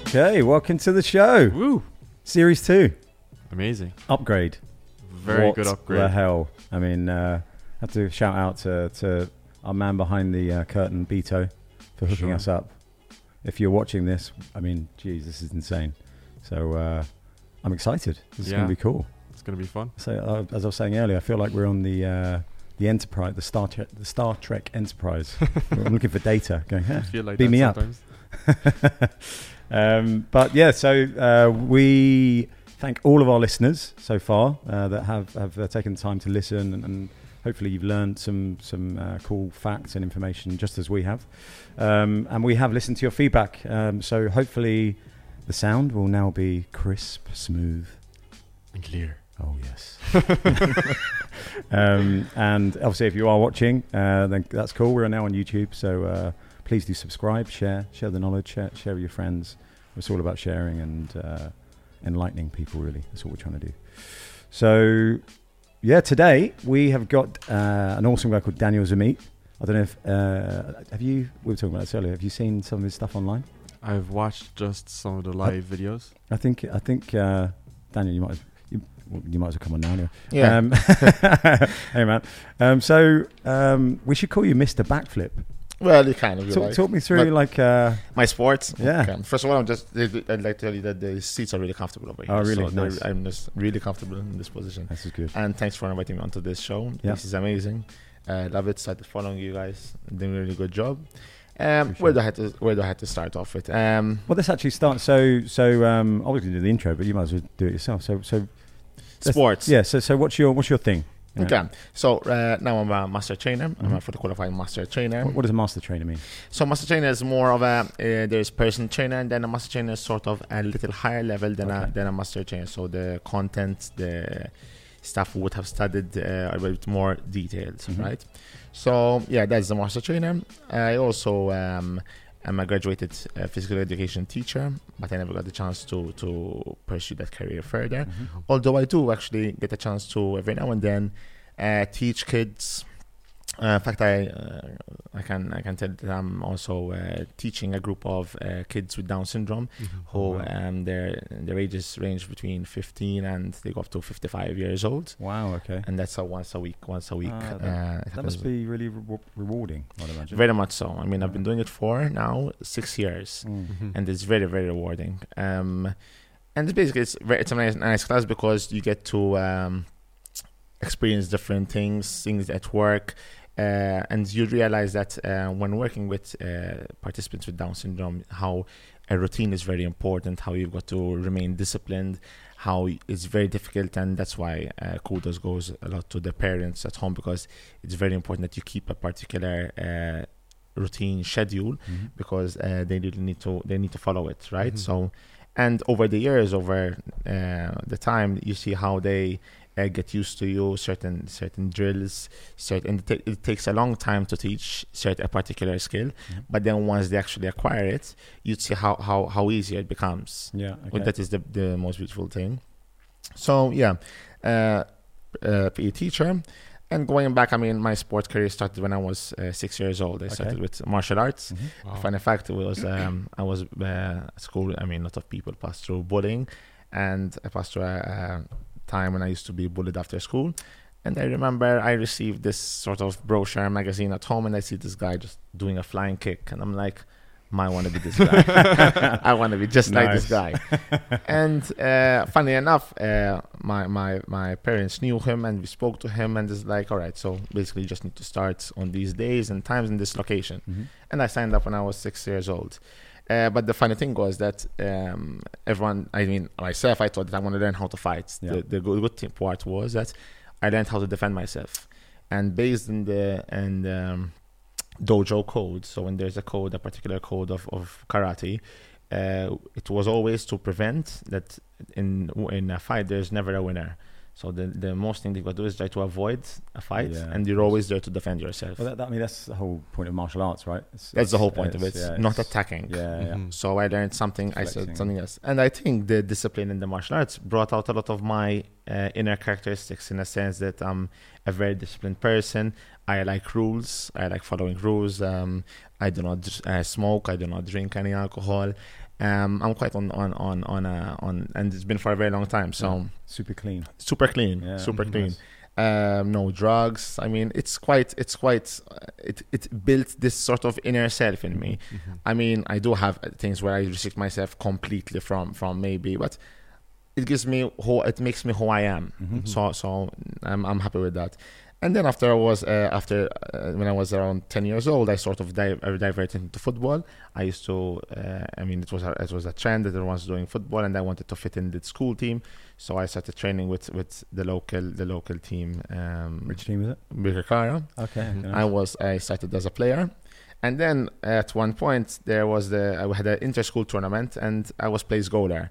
Okay, welcome to the show. Woo! Series 2. Amazing. Upgrade. Very good upgrade. What the hell? I mean, I have to shout out to our man behind the curtain, Beto, for hooking us up. If you're watching this, I mean, geez, this is insane. So I'm excited. This is going to be cool. It's going to be fun. So as I was saying earlier, I feel like we're on the Enterprise, the Star Trek Enterprise. I'm looking for data. Going, beam me sometimes. Up. But yeah, so we thank all of our listeners so far that have taken the time to listen, and hopefully you've learned some cool facts and information just as we have. And we have listened to your feedback. So hopefully the sound will now be crisp, smooth, and clear. Oh, yes. And obviously if you are watching, then that's cool. We're now on YouTube. So please do subscribe, share the knowledge, share with your friends. It's all about sharing and enlightening people, really. That's what we're trying to do. So... yeah, today we have got an awesome guy called Daniel Zameer. I don't know if we were talking about this earlier. Have you seen some of his stuff online? I've watched just some of the live videos. I think Daniel, you might as well come on now. Anyway. Yeah. Hey man. So we should call you Mister Backflip. Well, you kind of. Talk me through my sports. Yeah. Okay. First of all, I'd like to tell you that the seats are really comfortable over here. Oh, really? So nice. I'm just really comfortable in this position. This is good. And thanks for inviting me onto this show. Yeah. This is amazing. Love it. Started following you guys. Doing a really good job. Where do I have to start off with? Well, let's actually start. So I was going to do the intro, but you might as well do it yourself. So sports. Yeah. So what's your thing? Yeah. Okay, so now I'm a master trainer. Mm-hmm. I'm a fully qualified master trainer. What does a master trainer mean? So master trainer is more of a there's personal trainer, and then a master trainer is sort of a little higher level than a master trainer. So the content, the staff would have studied a bit more detailed, mm-hmm. right? So yeah, that's the master trainer. I also I'm a graduated physical education teacher, but I never got the chance to pursue that career further. Mm-hmm. Although I do actually get a chance to every now and then teach kids. In fact, I can tell that I'm also teaching a group of kids with Down syndrome, mm-hmm. who their ages range between 15 and they go up to 55 years old. Wow, okay. And that's once a week. That must be really rewarding, I'd imagine. Very much so. I mean, I've been doing it for now 6 years, mm-hmm. and it's very, very rewarding. And basically, it's a nice class because you get to experience different things at work, and you realize that when working with participants with Down syndrome, how a routine is very important, how you've got to remain disciplined, how it's very difficult. And that's why kudos goes a lot to the parents at home, because it's very important that you keep a particular routine schedule, mm-hmm. because they need to follow it, right? Mm-hmm. So, and over the years, over the time, you see how they get used to you, certain drills, and it takes a long time to teach a particular skill, yeah. but then once they actually acquire it, you'd see how easy it becomes. Yeah, okay. Well, that is the most beautiful thing. So yeah, PE teacher. And going back, I mean, my sports career started when I was 6 years old. I started with martial arts. Mm-hmm. Wow. In fact, it was I was at school. I mean, a lot of people passed through bullying, and I passed through a time when I used to be bullied after school. And I remember I received this sort of brochure magazine at home, and I see this guy just doing a flying kick, and I'm like, I want to be this guy. I want to be just like this guy. And funnily enough, my parents knew him, and we spoke to him, and it's like, all right, so basically you just need to start on these days and times in this location. Mm-hmm. And I signed up when I was 6 years old. But the funny thing was that everyone, I mean myself, I thought that I want to learn how to fight. Yeah. The good part was that I learned how to defend myself, and based in the dojo code. So when there's a particular code of karate, it was always to prevent that in a fight there's never a winner. So the most thing they've got to do is try to avoid a fight, and you're always there to defend yourself. Well, I mean, that's the whole point of martial arts, right? That's the whole point of it. Yeah, not attacking. Yeah, mm-hmm. yeah. So I learned something. Flexing. I said something else. And I think the discipline in the martial arts brought out a lot of my inner characteristics, in a sense that I'm a very disciplined person. I like rules. I like following rules. I do not smoke. I do not drink any alcohol. I'm quite on and it's been for a very long time. So super clean, yeah, super clean. Nice. No drugs. I mean, it built this sort of inner self in me. Mm-hmm. I mean, I do have things where I restrict myself completely from maybe, but it gives me it makes me who I am. Mm-hmm. So I'm happy with that. And then when I was around 10 years old, I sort of diverted into football. I used to, it was a trend that everyone was doing football, and I wanted to fit in the school team. So I started training with the local team. Which team is it? Birkirkara. Okay. Nice. I started as a player. And then at one point, I had an inter-school tournament, and I was placed goaler.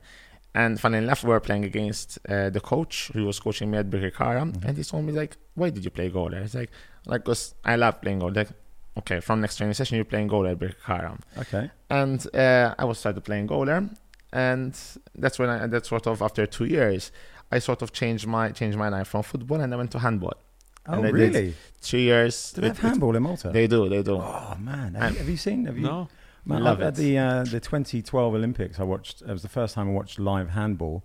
And funnily enough, we were playing against the coach who was coaching me at Birkirkara, mm-hmm. and he told me, like, why did you play goal there? It's like, because I love playing goal. Like, okay, from next training session, you're playing goal at Birkirkara. Okay. And I was started playing goal there, and that's when after 2 years, I sort of changed my life from football, and I went to handball. Oh, really? 3 years. Do they have handball in Malta? They do. Oh, man. Have you seen? Man, at the 2012 Olympics, it was the first time I watched live handball.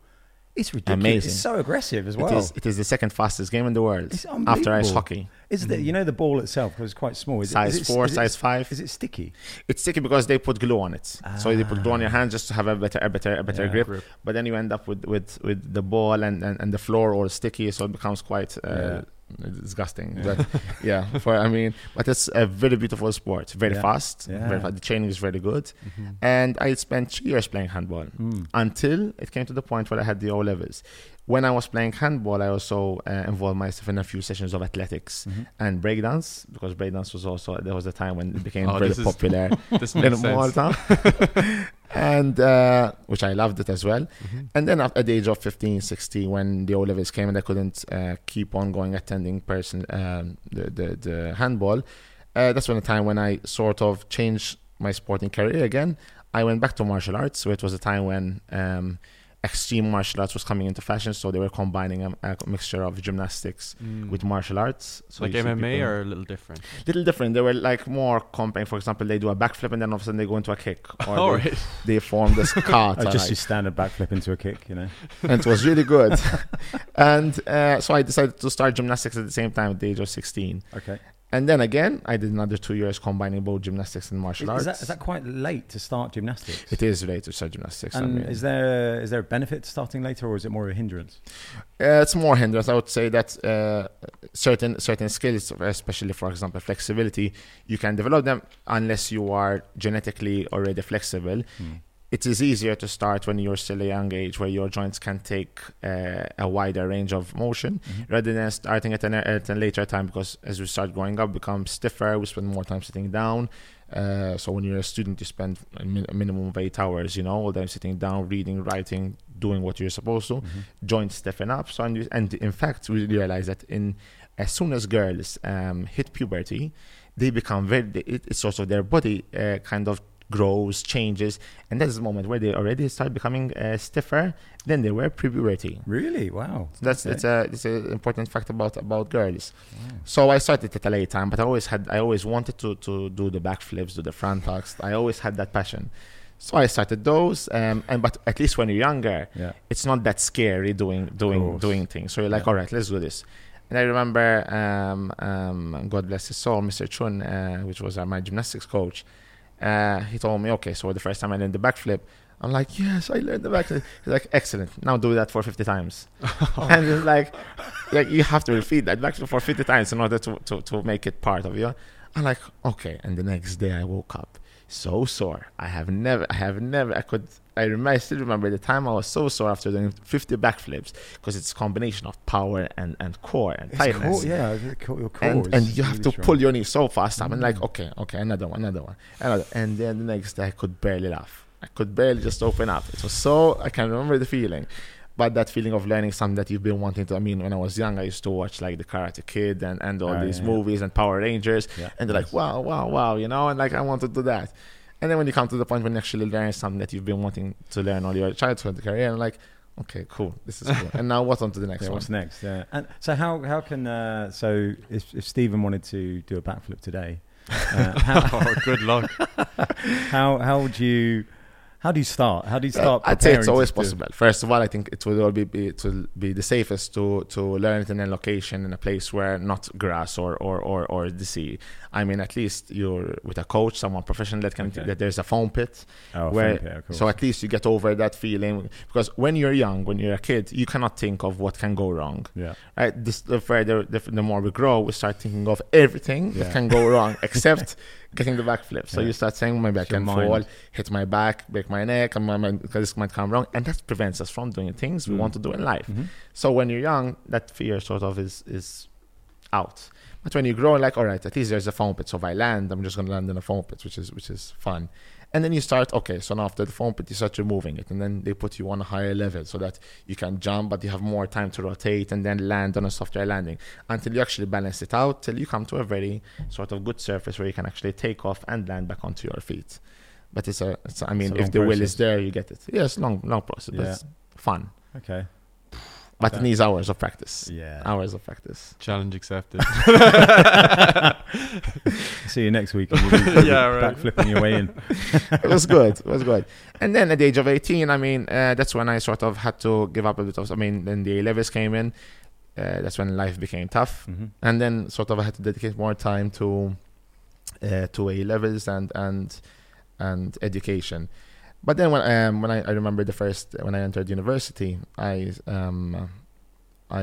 It's ridiculous. Amazing. It's so aggressive as well. It is the second fastest game in the world. It's unbelievable. After ice hockey. The ball itself was quite small. Size 4, size 5. Is it sticky? It's sticky because they put glue on it. Ah. So they put glue on your hand just to have a better grip. But then you end up with the ball and the floor all sticky, so it becomes quite... disgusting, but but it's a very beautiful sport, very fast. The training is very good, mm-hmm. and I spent 3 years playing handball until it came to the point where I had the O-levels. When I was playing handball, I also involved myself in a few sessions of athletics and breakdance, because breakdance was also, there was a time when it became very popular in Malta, and which I loved it as well. Mm-hmm. And then at the age of 15, 16, when the O-levels came and I couldn't keep on going attending the handball, that's when the time when I sort of changed my sporting career again. I went back to martial arts, so it was a time when... extreme martial arts was coming into fashion, so they were combining a mixture of gymnastics with martial arts. So like MMA or a little different? Little different. They were like more company. For example, they do a backflip and then all of a sudden they go into a kick. Or they form this kata. Just standard backflip into a kick, you know. And it was really good. And so I decided to start gymnastics at the same time at the age of 16. Okay. And then again, I did another 2 years combining both gymnastics and martial arts. Is that quite late to start gymnastics? It is late to start gymnastics. And I mean, is there a benefit to starting later, or is it more of a hindrance? It's more hindrance. I would say that certain skills, especially for example flexibility, you can develop them unless you are genetically already flexible. Mm. It is easier to start when you're still a young age, where your joints can take a wider range of motion, mm-hmm. rather than starting at a later time, because as we start growing up, become stiffer, we spend more time sitting down. So when you're a student, you spend a minimum of 8 hours, you know, all the time sitting down, reading, writing, doing what you're supposed to, mm-hmm. joints stiffen up. So and in fact, we realize that as soon as girls hit puberty, they become it's also their body kind of grows, changes, and that's the moment where they already start becoming stiffer than they were pre-puberty. Really? Wow. So that's an important fact about girls. Wow. So I started at a late time, but I always wanted to do the backflips, do the front tucks. I always had that passion. So I started those, but at least when you're younger, it's not that scary doing things. So you're like, all right, let's do this. And I remember, God bless his soul, Mister Chun, which was my gymnastics coach. He told me, okay, so the first time I learned the backflip, I'm like, yes, I learned the backflip. He's like, excellent. Now do that for 50 times. And it's like you have to repeat that backflip for 50 times in order to make it part of you. I'm like, okay. And the next day I woke up so sore. I still remember the time I was so sore after doing 50 backflips, because it's a combination of power and core and tightness. Cool, yeah, your core and you have really to pull your knee so fast. I'm like, okay, another one. And then the next day I could barely laugh. I could barely just open up. It was so, I can remember the feeling. But that feeling of learning something that you've been wanting to, I mean, when I was young, I used to watch like the Karate Kid and all these movies and Power Rangers. Yeah. And they're like, wow, you know, and like, I want to do that. And then when you come to the point when you actually learn something that you've been wanting to learn all your childhood career, I'm like, okay, cool, this is cool. And now what's on to the next one? What's next? Yeah. And so how can, so if Stephen wanted to do a backflip today, good luck. How would you How do you start? How do you start? I'd say it's always possible. First of all, I think it would all be the safest to learn it in a location, in a place where not grass or the sea. I mean, at least you're with a coach, someone professional that can that there's a foam pit. Oh, where, foam pit, of course. So at least you get over that feeling, because when you're young, when you're a kid, you cannot think of what can go wrong. Yeah. Right. The further, the more we grow, we start thinking of everything that can go wrong, except getting the backflip. So you start saying, maybe I can fall, hit my back, break my neck, and this might come wrong. And that prevents us from doing things we want to do in life. Mm-hmm. So when you're young, that fear sort of is out. But when you grow, like, all right, at least there's a foam pit. So if I land, I'm just going to land in a foam pit, which is fun. And then you start, so now after the foam pit, you start removing it. And then they put you on a higher level so that you can jump, but you have more time to rotate and then land on a softer landing until you actually balance it out, till you come to a very sort of good surface where you can actually take off and land back onto your feet. But it's if the will is there, you get it. Yeah, it's long process, but it's fun. Okay. But it needs hours of practice. Yeah. Hours of practice. Challenge accepted. See you next week. Back flipping your way in. It was good. And then at the age of 18, I mean, that's when I sort of had to give up a bit of, I mean, then the A-levels came in. That's when life became tough. Mm-hmm. And then sort of I had to dedicate more time to A-levels and education. But then when I remember when I entered university, I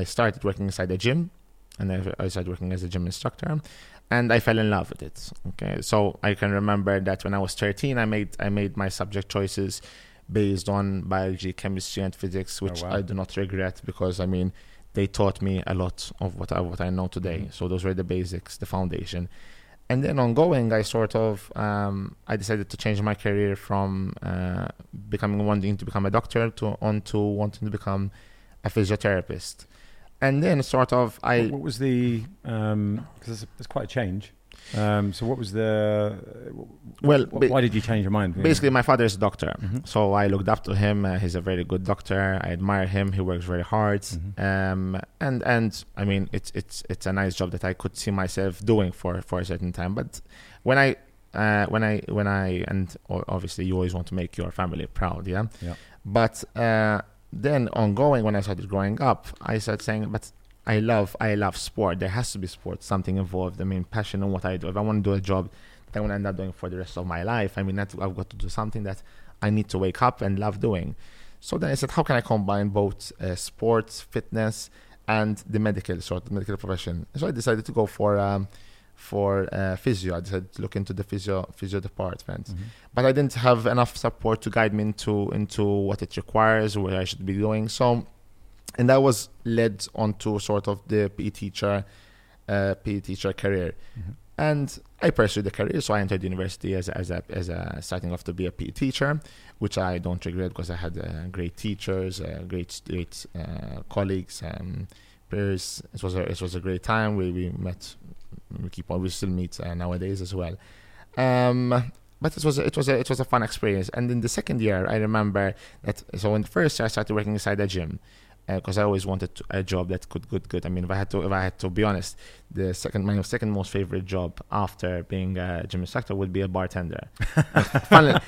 started working inside a gym, and I started working as a gym instructor, and I fell in love with it. Okay, so I can remember that when I was 13, I made my subject choices based on biology, chemistry, and physics, which I do not regret, because I mean they taught me a lot of what I know today. Mm-hmm. So those were the basics, the foundation. And then ongoing, I sort of, I decided to change my career from wanting to become a doctor onto wanting to become a physiotherapist. And then sort of I... What was the, because it's quite a change. So what was the... why did you change your mind? Basically, my father is a doctor. Mm-hmm. So I looked up to him. He's a very good doctor. I admire him. He works very hard. Mm-hmm. And I mean, it's a nice job that I could see myself doing for a certain time. But when I and obviously you always want to make your family proud, yeah? Yeah. But then ongoing, when I started growing up, I started saying, but... I love sport. There has to be sport, something involved. I mean, passion in what I do. If I want to do a job that I want to end up doing for the rest of my life, I mean, I've got to do something that I need to wake up and love doing. So then I said, how can I combine both sports, fitness, and the medical profession? So I decided to go for physio. I decided to look into the physio department. Mm-hmm. But I didn't have enough support to guide me into what it requires, what I should be doing. So. And that was led onto sort of the PE teacher career, mm-hmm. and I pursued the career. So I entered university as a starting off to be a PE teacher, which I don't regret because I had great teachers, great colleagues, peers. It was a great time. We met, we still meet nowadays as well. But it was a fun experience. And in the second year, I remember that. So in the first year, I started working inside a gym. Because I always wanted a job that could good. I mean, if I had to be honest, my second most favorite job after being a gym instructor would be a bartender. Funnily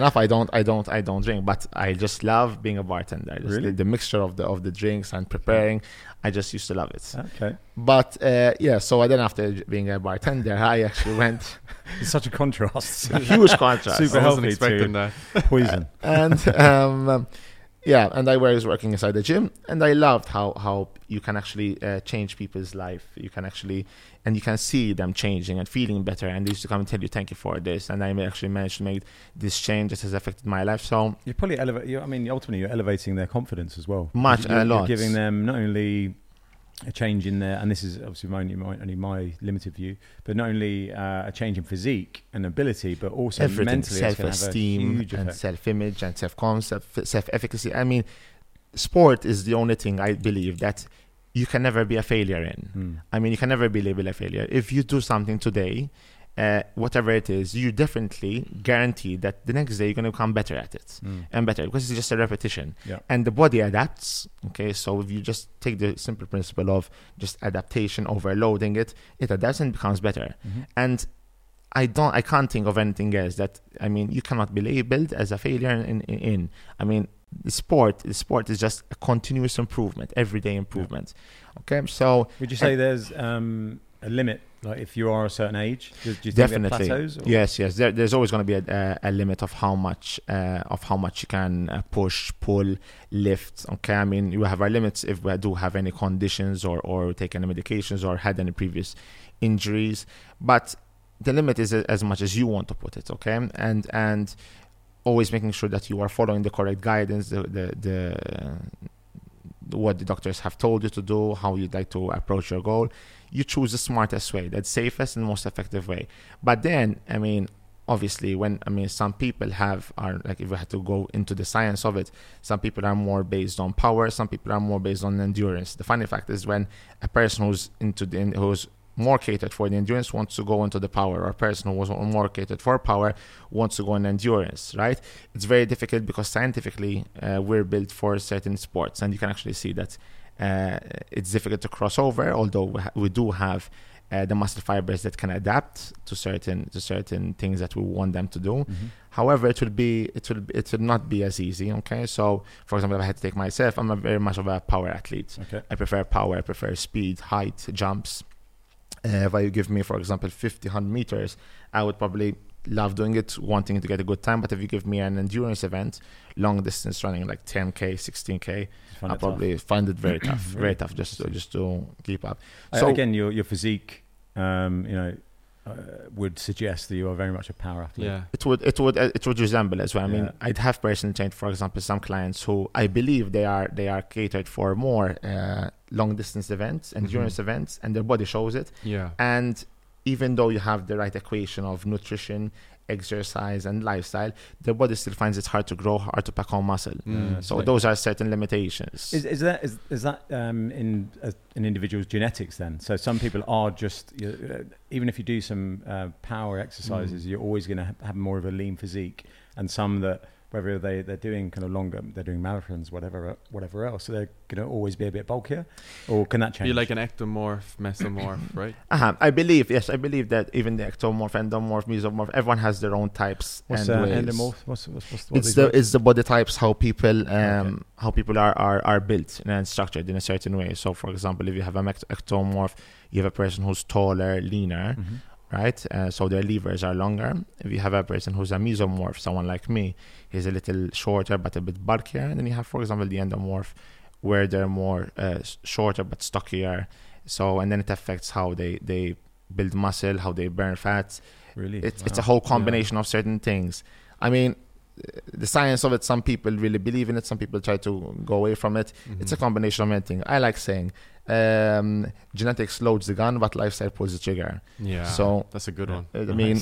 enough, I don't drink, but I just love being a bartender. The mixture of the drinks and preparing, I just used to love it. Okay. But so then after being a bartender, I actually went. It's such a contrast, a huge contrast. Super healthy to poison and. Yeah, and I was working inside the gym, and I loved how you can actually change people's life. You can actually, and you can see them changing and feeling better. And they used to come and tell you, thank you for this. And I actually managed to make this change that has affected my life. So you're probably ultimately you're elevating their confidence as well. You're giving them not only a change in their, and this is obviously only my limited view, but not only a change in physique and ability, but also everything, mentally, self-esteem and self-image and self-concept, self-efficacy. I mean, sport is the only thing I believe that you can never be a failure in. I mean, you can never be labeled a failure. If you do something today, whatever it is, you definitely guarantee that the next day you're going to become better at it and better, because it's just a repetition. Yeah. And the body adapts. Okay, so if you just take the simple principle of just adaptation, overloading it adapts and becomes better. Mm-hmm. And I can't think of anything else that, I mean, you cannot be labeled as a failure in. I mean, the sport is just a continuous improvement, everyday improvement. Okay, so would you say there's a limit? Like if you are a certain age, do you definitely think there are plateaus? Or? Yes. There's always going to be a limit of how much you can push, pull, lift. Okay, I mean, you have our limits if we do have any conditions or take any medications or had any previous injuries. But the limit is as much as you want to put it. Okay, and always making sure that you are following the correct guidance. What the doctors have told you to do, how you'd like to approach your goal. You choose the smartest way, the safest and most effective way. But then, I mean, obviously, some people if we had to go into the science of it, some people are more based on power, some people are more based on endurance. The funny fact is, when a person who's more catered for the endurance wants to go into the power, or a person who was more catered for power wants to go in endurance, right? It's very difficult because scientifically we're built for certain sports, and you can actually see that it's difficult to cross over, although we do have the muscle fibers that can adapt to certain things that we want them to do. Mm-hmm. However, it will not be as easy. Okay, so for example, if I had to take myself, I'm very much of a power athlete. Okay. I prefer power, I prefer speed, height, jumps. If I give me, for example, 1,500 meters, I would probably love doing it, wanting to get a good time. But if you give me an endurance event, long distance running like 10K, 16K, I'll probably find it very tough, very tough just to keep up. So again, your physique, would suggest that you are very much a power athlete. Yeah. It would resemble as well. I mean, yeah. I'd have personal trained, for example, some clients who I believe they are catered for more long distance events, endurance events, and their body shows it. Yeah. And even though you have the right equation of nutrition, exercise, and lifestyle, their body still finds it hard to grow, hard to pack on muscle. Mm. So those are certain limitations. Is that in individuals' genetics then? So some people are just, even if you do some power exercises, you're always going to have more of a lean physique, and some that, whether they're doing kind of longer, they're doing marathons, whatever else, so they're going to always be a bit bulkier? Or can that change? Be like an ectomorph, mesomorph, right? I believe that even the ectomorph, endomorph, mesomorph, everyone has their own types. What's and ways. Endomorph? What it's the body types, how people are built and structured in a certain way. So for example, if you have an ectomorph, you have a person who's taller, leaner, right? So their levers are longer. If you have a person who's a mesomorph, someone like me, he's a little shorter but a bit bulkier. And then you have, for example, the endomorph, where they're more shorter but stockier. So, and then it affects how they build muscle, how they burn fat. Really? It's a whole combination of certain things. I mean, the science of it, some people really believe in it, some people try to go away from it. It's a combination of everything. I like saying genetics loads the gun, but lifestyle pulls the trigger. Yeah, so that's a good one. I mean,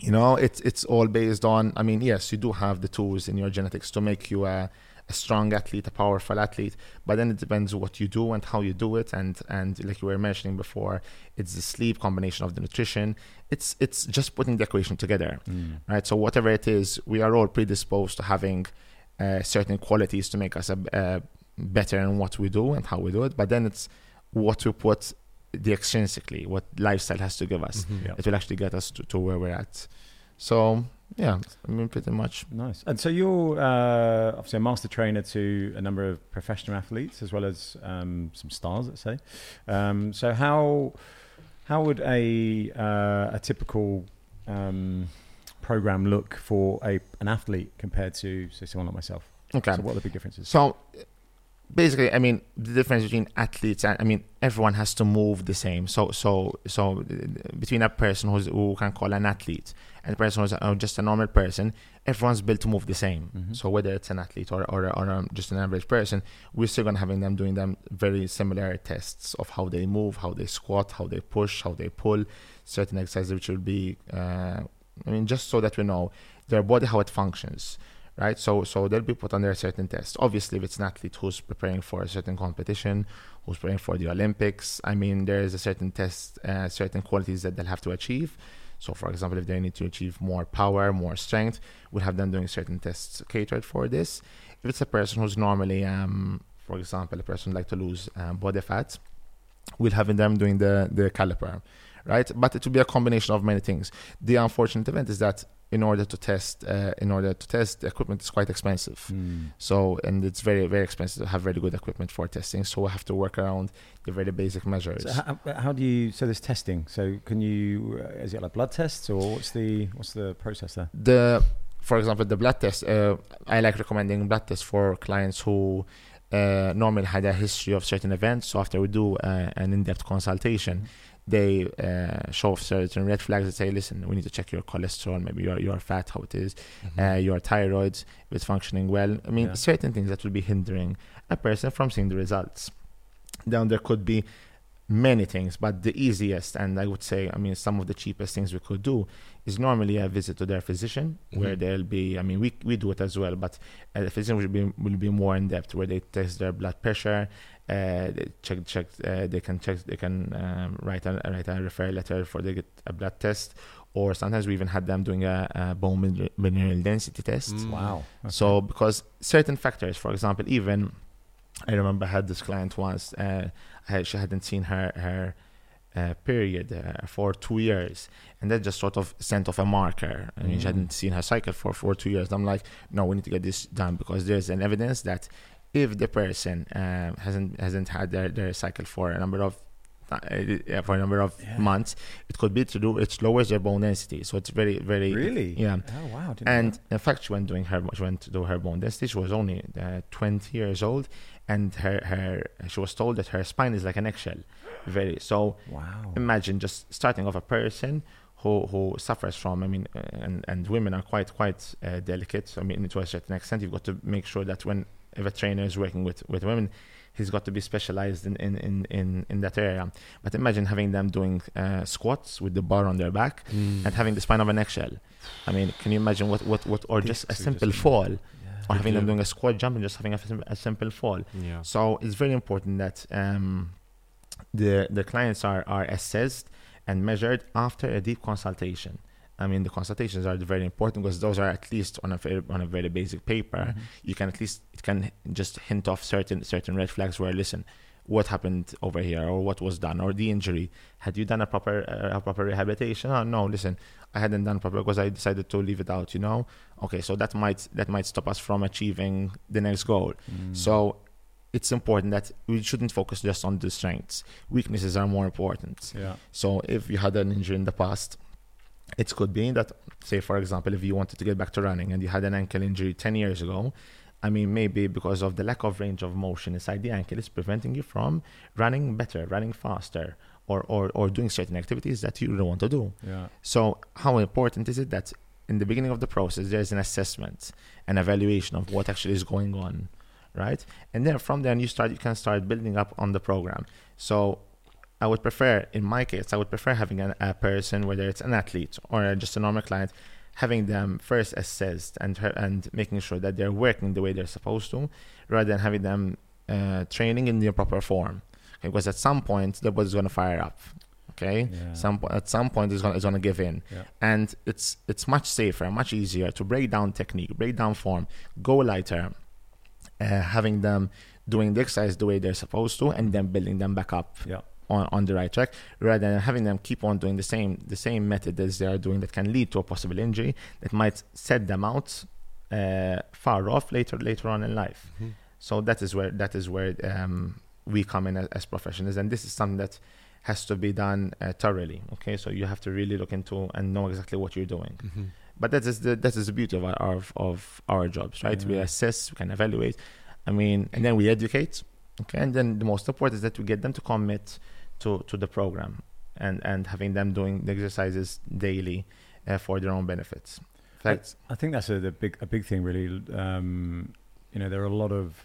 it's all based on, I mean, yes, you do have the tools in your genetics to make you a strong athlete, a powerful athlete, but then it depends what you do and how you do it, and like you were mentioning before, it's the sleep, combination of the nutrition, it's just putting the equation together, right? So whatever it is, we are all predisposed to having certain qualities to make us better in what we do and how we do it, but then it's what we put the extrinsically, what lifestyle has to give us. It will actually get us to where we're at. So yeah, I mean, pretty much. Nice. And so you're obviously a master trainer to a number of professional athletes as well as some stars, let's say. So how would a typical program look for an athlete compared to, say, someone like myself? Okay. So what are the big differences? So basically, I mean, the difference between athletes, and I mean, everyone has to move the same. So between a person who can call an athlete and a person who's just a normal person, everyone's built to move the same. So whether it's an athlete or just an average person, we're still going to having them doing them very similar tests of how they move, how they squat, how they push, how they pull, certain exercises which will be, just so that we know their body, how it functions. Right, so they'll be put under a certain test. Obviously, if it's an athlete who's preparing for a certain competition, who's preparing for the Olympics, I mean, there is a certain test, certain qualities that they'll have to achieve. So, for example, if they need to achieve more power, more strength, we'll have them doing certain tests catered for this. If it's a person who's normally, for example, a person like to lose body fat, we'll have them doing the caliper. right? But it will be a combination of many things. The unfortunate event is that in order to test, the equipment is quite expensive. So, and it's very, very expensive to have very good equipment for testing. So we have to work around the very basic measures. So how do you, there's testing. So can you, is it like blood tests or what's the process there? For example, the blood test, I like recommending blood tests for clients who normally had a history of certain events. So after we do an in-depth consultation, they show certain red flags and say, listen, we need to check your cholesterol, maybe your fat, how it is, your thyroid, if it's functioning well. I mean, certain things that will be hindering a person from seeing the results. Then there could be many things, but the easiest, and I would say, I mean, some of the cheapest things we could do is normally a visit to their physician, where they'll be, I mean, we do it as well, but the physician will be more in depth, where they test their blood pressure, they can write a referral letter for they get a blood test, or sometimes we even had them doing a bone mineral density test. Wow! Okay. So because certain factors, for example, even I remember I had this client once, she hadn't seen her period for 2 years, and that just sort of sent off a marker. I mean, she hadn't seen her cycle for 2 years. And I'm like, no, we need to get this done, because there's an evidence that if the person hasn't had their cycle for a number of months, it could be it lowers their bone density. So it's very, very... Really? Yeah. Oh, wow. In fact, she went to do her bone density. She was only 20 years old, and she was told that her spine is like an eggshell. Imagine just starting off a person who suffers from, I mean, and women are quite delicate. I mean, to a certain extent, you've got to make sure that if a trainer is working with women, he's got to be specialized in that area. But imagine having them doing squats with the bar on their back and having the spine of an eggshell. I mean, can you imagine what or just a simple fall, or having them doing a squat jump and just having a simple fall. Yeah. So it's very important that the clients are assessed and measured after a deep consultation. I mean, the consultations are very important, because those are at least on a very basic paper. You can it can just hint off certain red flags, where, listen, what happened over here, or what was done, or the injury. Had you done a proper rehabilitation? Oh, no, listen, I hadn't done proper because I decided to leave it out, you know? Okay, so that might stop us from achieving the next goal. So it's important that we shouldn't focus just on the strengths. Weaknesses are more important. Yeah. So if you had an injury in the past, it could be that, say, for example, if you wanted to get back to running and you had an ankle injury 10 years ago, I mean, maybe because of the lack of range of motion inside the ankle is preventing you from running better, running faster, or doing certain activities that you don't want to do. Yeah. So how important is it that in the beginning of the process, there's an assessment, an evaluation of what actually is going on, right? And then from then you can start building up on the program. So I would prefer having a person, whether it's an athlete or just a normal client, having them first assessed and making sure that they're working the way they're supposed to, rather than having them training in the proper form. Okay, because at some point, the body's going to fire up. Okay, yeah. At some point, it's going to give in. Yeah. And it's much safer, much easier to break down technique, break down form, go lighter, having them doing the exercise the way they're supposed to, and then building them back up. Yeah. On the right track, rather than having them keep on doing the same method as they are doing, that can lead to a possible injury that might set them out far off later on in life. So that is where we come in as professionals, and this is something that has to be done thoroughly. Okay, so you have to really look into and know exactly what you're doing. But that is the beauty of our jobs, right? We assess, we can evaluate, I mean, and then we educate. Okay, and then the most important is that we get them to commit to the program, and having them doing the exercises daily for their own benefits. I think that's a big thing, really. You know, there are a lot of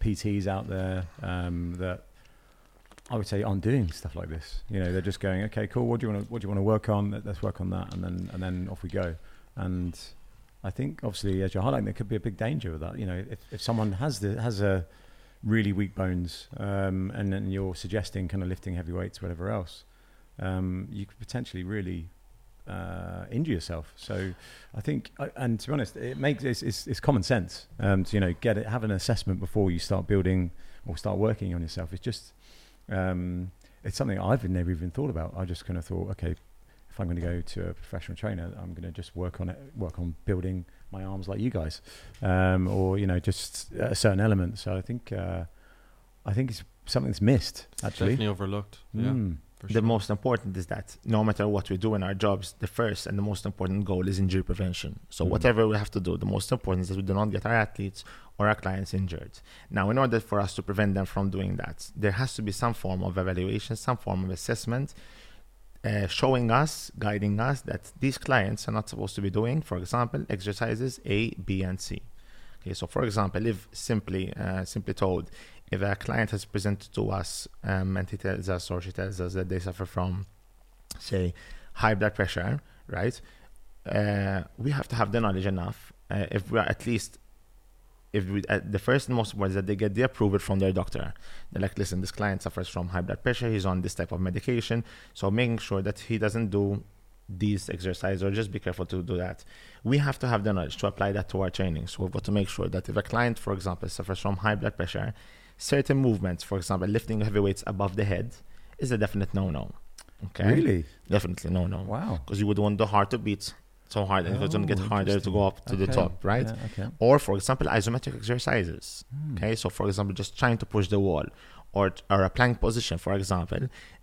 PTs out there that I would say aren't doing stuff like this. You know, they're just going, okay, cool. What do you want to work on? Let's work on that, and then off we go. And I think, obviously, as you're highlighting, there could be a big danger with that. You know, if someone has a really weak bones, and then you're suggesting kind of lifting heavy weights, whatever else, you could potentially really injure yourself. So I think, and to be honest, it's common sense to, you know, have an assessment before you start building or start working on yourself. It's just it's something I've never even thought about. I just kind of thought, okay, if I'm going to go to a professional trainer, I'm going to just work on it, work on building my arms like you guys, or, you know, just a certain element. So I think it's something that's missed, actually. Definitely overlooked. Yeah. For sure. The most important is that no matter what we do in our jobs, the first and the most important goal is injury prevention. So whatever we have to do, the most important is that we do not get our athletes or our clients injured. Now, in order for us to prevent them from doing that, there has to be some form of evaluation, some form of assessment, showing us, guiding us that these clients are not supposed to be doing, for example, exercises A, B, and C. Okay, so for example, if simply told, if a client has presented to us and he tells us or she tells us that they suffer from, say, high blood pressure, right? We have to have the knowledge enough. The first and most important is that they get the approval from their doctor. They're like, listen, this client suffers from high blood pressure. He's on this type of medication. So making sure that he doesn't do these exercises, or just be careful to do that. We have to have the knowledge to apply that to our training. So we've got to make sure that if a client, for example, suffers from high blood pressure, certain movements, for example, lifting heavy weights above the head, is a definite no-no. Okay. Really? Definitely no-no. Wow. Because you would want the heart to beat so hard, and it's going to get harder to go up to the top, right? Yeah, okay. Or, for example, isometric exercises. Okay, so for example, just trying to push the wall, or a plank position, for example,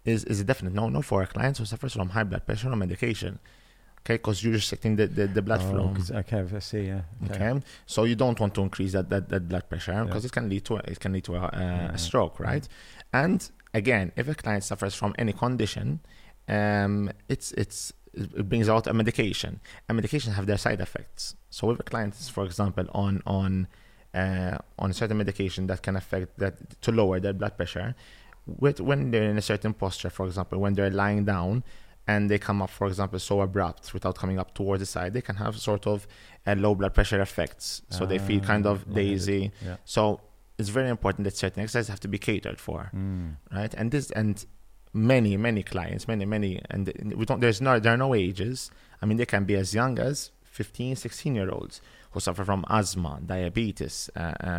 is a definite no-no for a client who suffers from high blood pressure or medication. Okay, because you're restricting the blood flow. Okay, I see. Yeah. Okay, so you don't want to increase that blood pressure because it can lead to a stroke, right? Yeah. And again, if a client suffers from any condition, it brings out a medication. And medications have their side effects. So if a client is, for example, on a certain medication that can affect that to lower their blood pressure, when they're in a certain posture, for example, when they're lying down, and they come up, for example, so abrupt without coming up towards the side, they can have sort of a low blood pressure effects. So they feel kind of daisy. Yeah. So it's very important that certain exercises have to be catered for, right? And many clients, many, and we don't. There are no ages. I mean, they can be as young as 15, 16-year-olds who suffer from asthma, diabetes,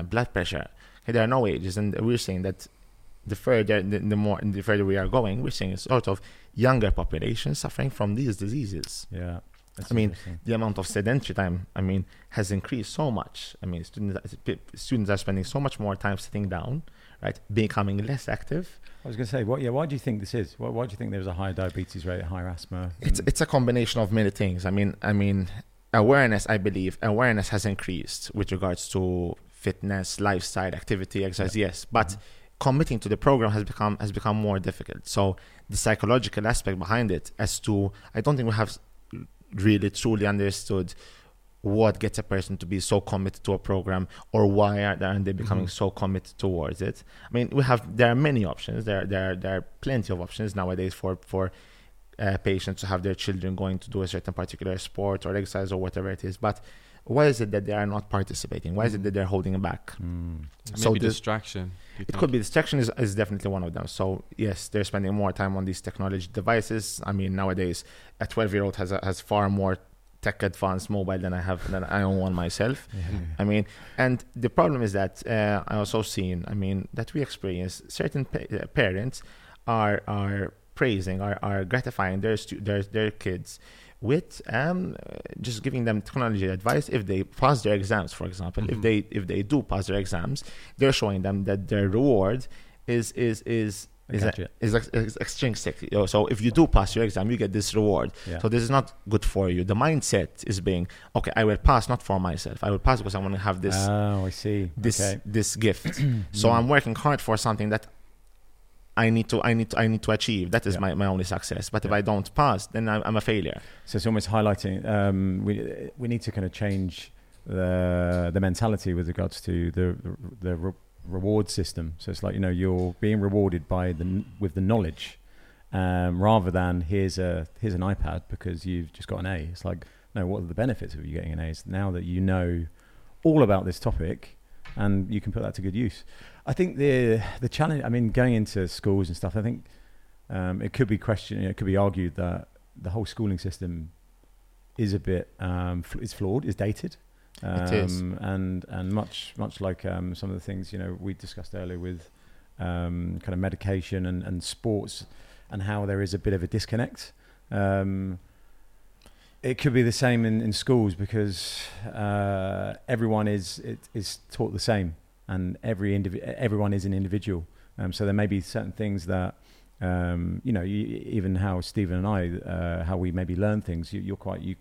blood pressure. Okay, there are no ages, and we're saying that the further we are going, we're seeing a sort of younger population suffering from these diseases. Yeah, I mean, the amount of sedentary time, I mean, has increased so much. I mean, students are spending so much more time sitting down, right? Becoming less active. I was going to say, why do you think this is? Why do you think there's a higher diabetes rate, a higher asthma? It's a combination of many things. I mean, awareness. I believe awareness has increased with regards to fitness, lifestyle, activity, exercise. Yeah. Yes, but committing to the program has become more difficult. So the psychological aspect behind it, as to I don't think we have really truly understood what gets a person to be so committed to a program, or why aren't they becoming so committed towards it. I mean, there are many options. There are plenty of options nowadays for patients to have their children going to do a certain particular sport or exercise or whatever it is. But why is it that they are not participating? Why is it that they're holding back? So maybe distraction. It could be distraction is definitely one of them. So yes, they're spending more time on these technology devices. I mean, nowadays a 12-year-old has far more tech-advanced mobile than I own one myself. Yeah. I mean, and the problem is that I also seen. I mean, that we experience certain parents are praising, are gratifying their kids with just giving them technology advice. If they pass their exams, for example, if they do pass their exams, they're showing them that their reward is extrinsic. So if you do pass your exam, you get this reward. Yeah. So this is not good for you. The mindset is being, okay, I will pass not for myself. I will pass because I want to have this. Oh, I see. This gift. So I'm working hard for something that I need to achieve. That is my only success. But if I don't pass, then I'm a failure. So it's almost highlighting we need to kind of change the mentality with regards to the reward system. So it's like, you know, you're being rewarded with the knowledge, rather than here's an iPad because you've just got an A. It's like, no, what are the benefits of you getting an A? It's now that you know all about this topic, and you can put that to good use. I think the challenge, I mean, going into schools and stuff, I think it could be questioned, it could be argued that the whole schooling system is a bit is flawed, is dated, it is. and much like some of the things, you know, we discussed earlier with kind of medication and sports, and how there is a bit of a disconnect. It could be the same in schools, because everyone is taught the same, and everyone is an individual. So there may be certain things that, even how Stephen and I, how we maybe learn things. You quite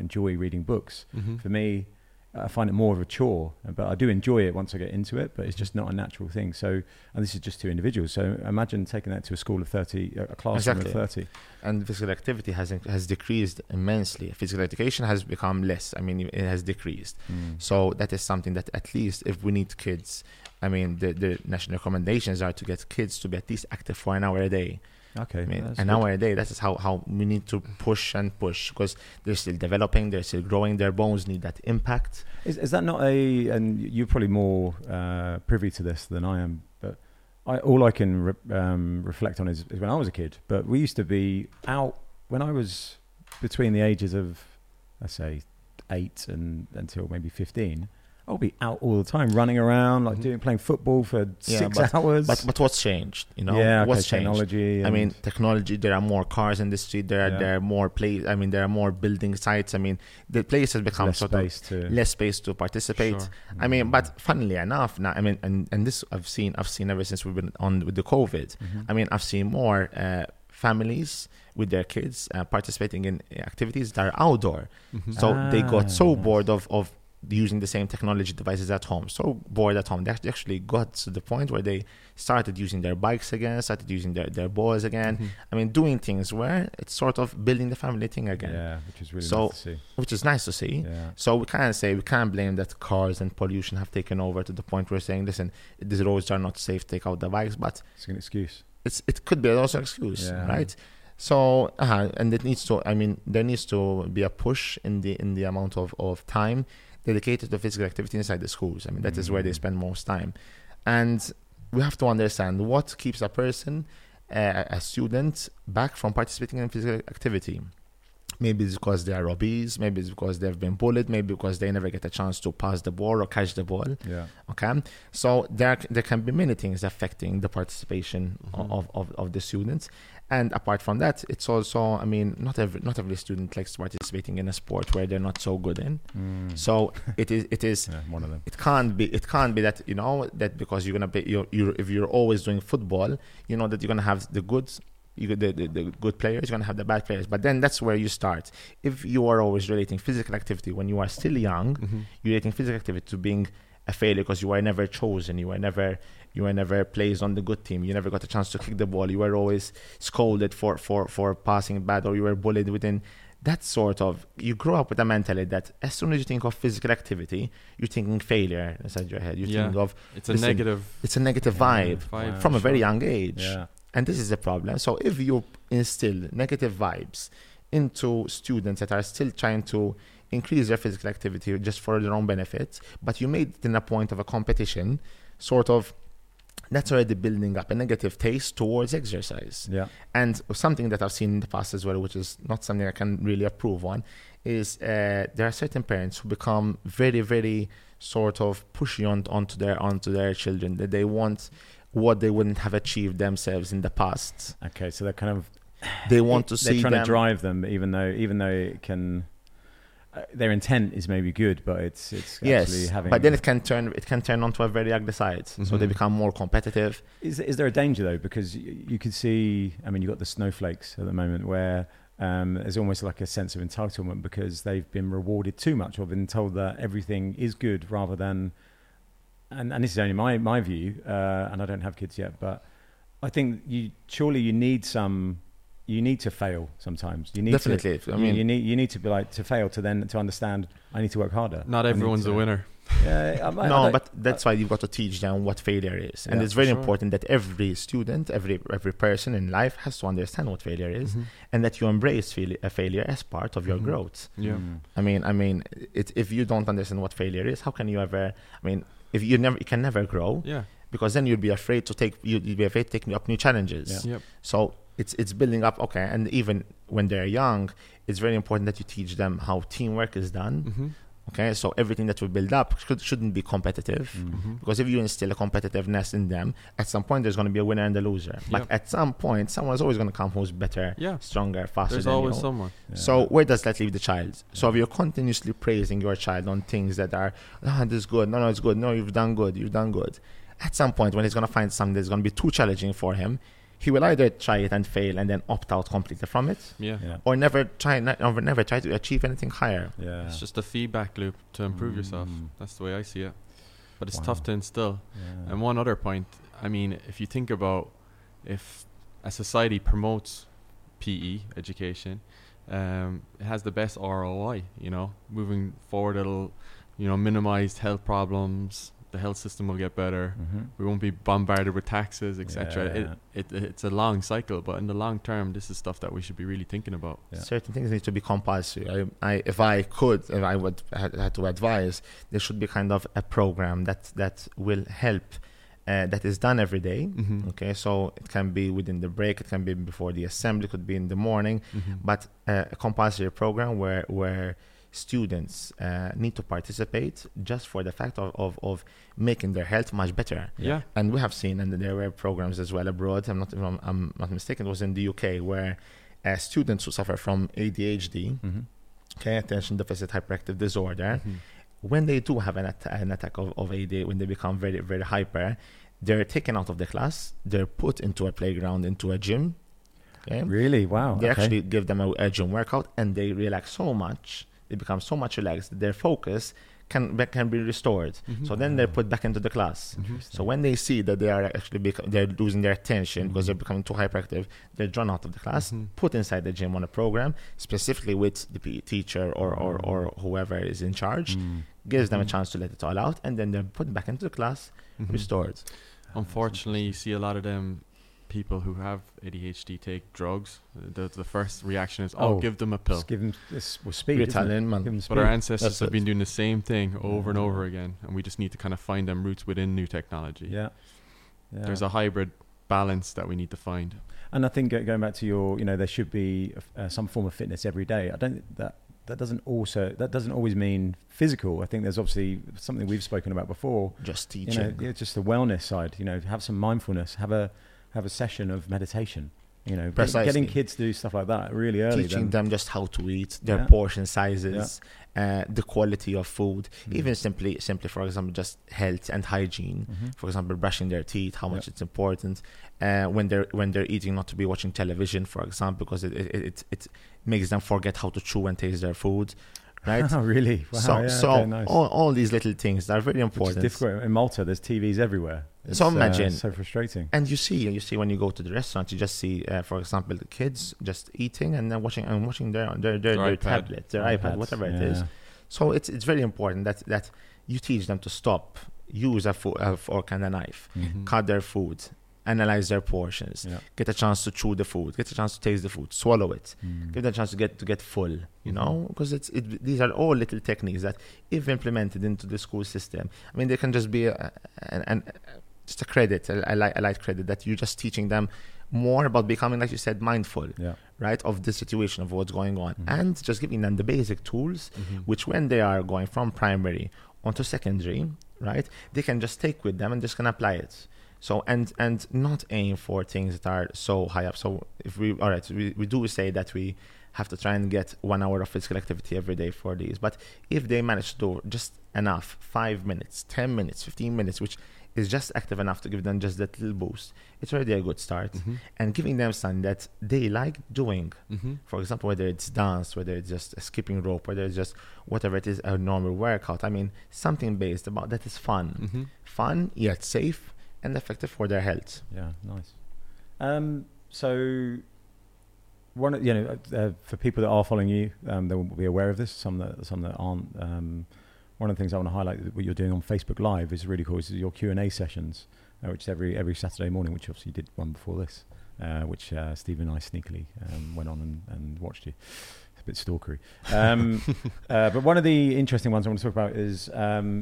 enjoy reading books. Mm-hmm. For me, I find it more of a chore, but I do enjoy it once I get into it, but it's just not a natural thing. So, and this is just to individuals. So imagine taking that to a school of 30, a classroom of 30. And physical activity has decreased immensely. Physical education has become less. I mean, it has decreased. Mm. So that is something that, at least if we need kids, I mean, the national recommendations are to get kids to be at least active for an hour a day. Okay, I mean, an hour a day. That is how we need to push, because they're still developing, they're still growing, their bones need that impact. Is that not a, and you're probably more privy to this than I am, but all I can reflect on is when I was a kid. But we used to be out, when I was between the ages of, let's say, 8 and until maybe 15, I'll be out all the time, running around, like playing football for 6 hours. But what's changed? You know, what's changed? Technology. I mean, technology. There are more cars in the street. There are more places. I mean, there are more building sites. I mean, the place has become less space to participate. Sure. I mean, but funnily enough, now I mean, and this I've seen ever since we've been on with the COVID. Mm-hmm. I mean, I've seen more families with their kids participating in activities that are outdoor. Mm-hmm. So they got so bored of using the same technology devices at home, so bored at home, they actually got to the point where they started using their bikes again, started using their balls again. Mm-hmm. I mean, doing things where it's sort of building the family thing again. Yeah, which is really nice to see. Yeah. So we can't blame that cars and pollution have taken over to the point where saying, listen, these roads are not safe, take out the bikes, but it's an excuse. It could be also an excuse, right? So, and it needs to, I mean, there needs to be a push in the amount of time dedicated to physical activity inside the schools. I mean, that is where they spend most time. And we have to understand what keeps a person, a student, back from participating in physical activity. Maybe it's because they are obese, maybe it's because they've been bullied, maybe because they never get a chance to pass the ball or catch the ball. Yeah. Okay. So there can be many things affecting the participation of the students. And apart from that, it's also, I mean, not every student likes participating in a sport where they're not so good in. Mm. So it is one of them. It can't be that, you know, that because you're gonna be if you're always doing football, you know that you're gonna have the good players, you're gonna have the bad players. But then that's where you start. If you are always relating physical activity when you are still young, you're relating physical activity to being a failure because you were never chosen, you were never placed on the good team, you never got a chance to kick the ball, you were always scolded for passing bad, or you were bullied within that sort of, you grow up with a mentality that as soon as you think of physical activity, you're thinking failure inside your head. You think of it's a negative vibe from a very young age. Yeah. And this is a problem. So if you instill negative vibes into students that are still trying to increase their physical activity just for their own benefit, but you made it in a point of a competition, sort of, that's already building up a negative taste towards exercise. Yeah. And something that I've seen in the past as well, which is not something I can really approve on, is there are certain parents who become very, very sort of pushy onto their children, that they want what they wouldn't have achieved themselves in the past. Okay, so they're kind of... They want to see them... They're trying to drive them, even though it can... their intent is maybe good, but it's actually having... But then it can turn onto a very ugly side. Mm-hmm. So they become more competitive. Is there a danger, though? Because you could see... I mean, you've got the snowflakes at the moment where there's almost like a sense of entitlement because they've been rewarded too much or been told that everything is good rather than... And this is only my view, and I don't have kids yet, but I think you need to fail sometimes. You need definitely. To, I mean, you need to be like to fail to then to understand. I need to work harder. Not everyone's a winner. Yeah, but that's why you've got to teach them what failure is, and it's very important that every student, every person in life has to understand what failure is, and that you embrace failure as part of your growth. Yeah, I mean, if you don't understand what failure is, how can you ever? I mean. If you can never grow, because then you'd be afraid to take up new challenges. Yeah. Yep. So it's building up. Okay, and even when they're young, it's very important that you teach them how teamwork is done. Okay, so everything that we build up shouldn't be competitive, mm-hmm. because if you instill a competitiveness in them, at some point there's going to be a winner and a loser. Like at some point, someone's always going to come who's better, stronger, faster. There's always someone. Yeah. So where does that leave the child? So if you're continuously praising your child on things that are, oh, this is good, no, it's good, no, you've done good. At some point, when he's going to find something that's going to be too challenging for him, he will either try it and fail and then opt out completely from it, or never try to achieve anything higher. Yeah. It's just a feedback loop to improve yourself. That's the way I see it. But it's tough to instill. Yeah. And one other point, I mean, if you think about if a society promotes PE education, it has the best ROI, you know, moving forward. It'll, you know, minimize health problems. The health system will get better. Mm-hmm. We won't be bombarded with taxes, etc. Yeah. It's a long cycle, but in the long term, this is stuff that we should be really thinking about. Yeah. Certain things need to be compulsory. If I had to advise, there should be kind of a program that will help. That is done every day. Mm-hmm. Okay, so it can be within the break, it can be before the assembly, it could be in the morning, but a compulsory program where students need to participate just for the fact of making their health much better. Yeah. And we have seen, and there were programs as well abroad, I'm not mistaken, it was in the UK, where students who suffer from ADHD, okay, attention deficit hyperactive disorder, when they do have an attack of ADHD, when they become very, very hyper, they're taken out of the class, they're put into a playground, into a gym. Okay? Really? Wow. They actually give them a gym workout, and they relax so much. They become so much relaxed, their focus can be restored. Mm-hmm. So then they're put back into the class. So when they see that they are actually they're losing their attention because they're becoming too hyperactive, they're drawn out of the class, put inside the gym on a program, specifically with the PE teacher or whoever is in charge, gives them a chance to let it all out, and then they're put back into the class, restored. Unfortunately, you see a lot of them. People who have ADHD take drugs. The first reaction is, give them a pill. Just give them this speed. Italian, man. Give them speed. But our ancestors have been doing the same thing over and over again, and we just need to kind of find them roots within new technology. Yeah. There's a hybrid balance that we need to find. And I think going back to your, you know, there should be some form of fitness every day. I don't that doesn't always mean physical. I think there's obviously something we've spoken about before. Just teaching. You know, just the wellness side. You know, have some mindfulness. Have a session of meditation, you know. Precisely. Getting kids to do stuff like that really early, teaching them just how to eat, their portion sizes, the quality of food, even simply for example just health and hygiene, for example brushing their teeth, how much it's important when they're eating, not to be watching television, for example, because it makes them forget how to chew and taste their food. Right? Oh, really? Wow, all these little things that are very important. It's difficult. In Malta, there's TVs everywhere. It's, so imagine. So frustrating. And you see when you go to the restaurant, you just see, for example, the kids just eating and then watching their tablet, their iPad, whatever it is. So it's very important that you teach them to stop, use a fork and a knife, cut their food, analyze their portions, get a chance to chew the food, get a chance to taste the food, swallow it, give them a chance to get full, you know, because these are all little techniques that if implemented into the school system, I mean, they can just be just a credit, a light credit that you're just teaching them more about becoming, like you said, mindful, right, of the situation, of what's going on, and just giving them the basic tools, which when they are going from primary onto secondary, right, they can just take with them and just can apply it. So and not aim for things that are so high up. So we do say that we have to try and get 1 hour of physical activity every day for these. But if they manage to do just enough, 5 minutes, 10 minutes, 15 minutes, which is just active enough to give them just that little boost, it's already a good start. And giving them something that they like doing. For example, whether it's dance, whether it's just a skipping rope, whether it's just whatever it is, a normal workout. I mean, something based about that is fun. Fun yet safe. And effective for their health. Yeah, nice. So, one, you know, for people that are following you, they will be aware of this. Some that aren't. One of the things I want to highlight that what you're doing on Facebook Live is really cool. Is your Q&A sessions, which is every Saturday morning. Which obviously you did one before this, which Steve and I sneakily went on and watched you. It's a bit stalkery. But one of the interesting ones I want to talk about is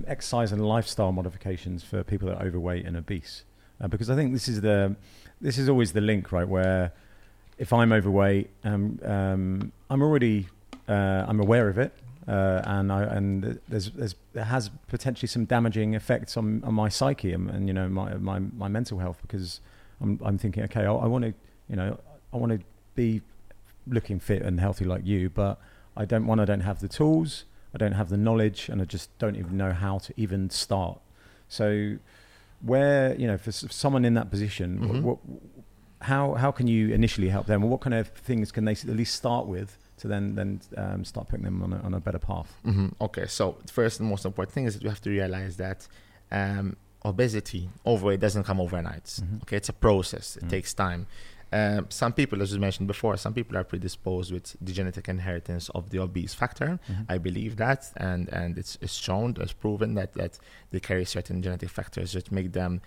exercise and lifestyle modifications for people that are overweight and obese, because I think this is always the link, right? Where if I'm overweight, I'm aware of it. And it has potentially some damaging effects on my psyche and you know my mental health, because I'm thinking, okay, I want to be looking fit and healthy like you, but I don't have the tools, I don't have the knowledge, and I just don't even know how to even start. So where, you know, for someone in that position, mm-hmm. how can you initially help them? What kind of things can they at least start with to then start putting them on a better path? Mm-hmm. Okay, so first and most important thing is that you have to realize that obesity, overweight, doesn't come overnight. Mm-hmm. Okay, it's a process. It mm-hmm. takes time. Some people, as we mentioned before, some people are predisposed with the genetic inheritance of the obese factor. Mm-hmm. I believe that, and it's shown, it's proven that they carry certain genetic factors that make them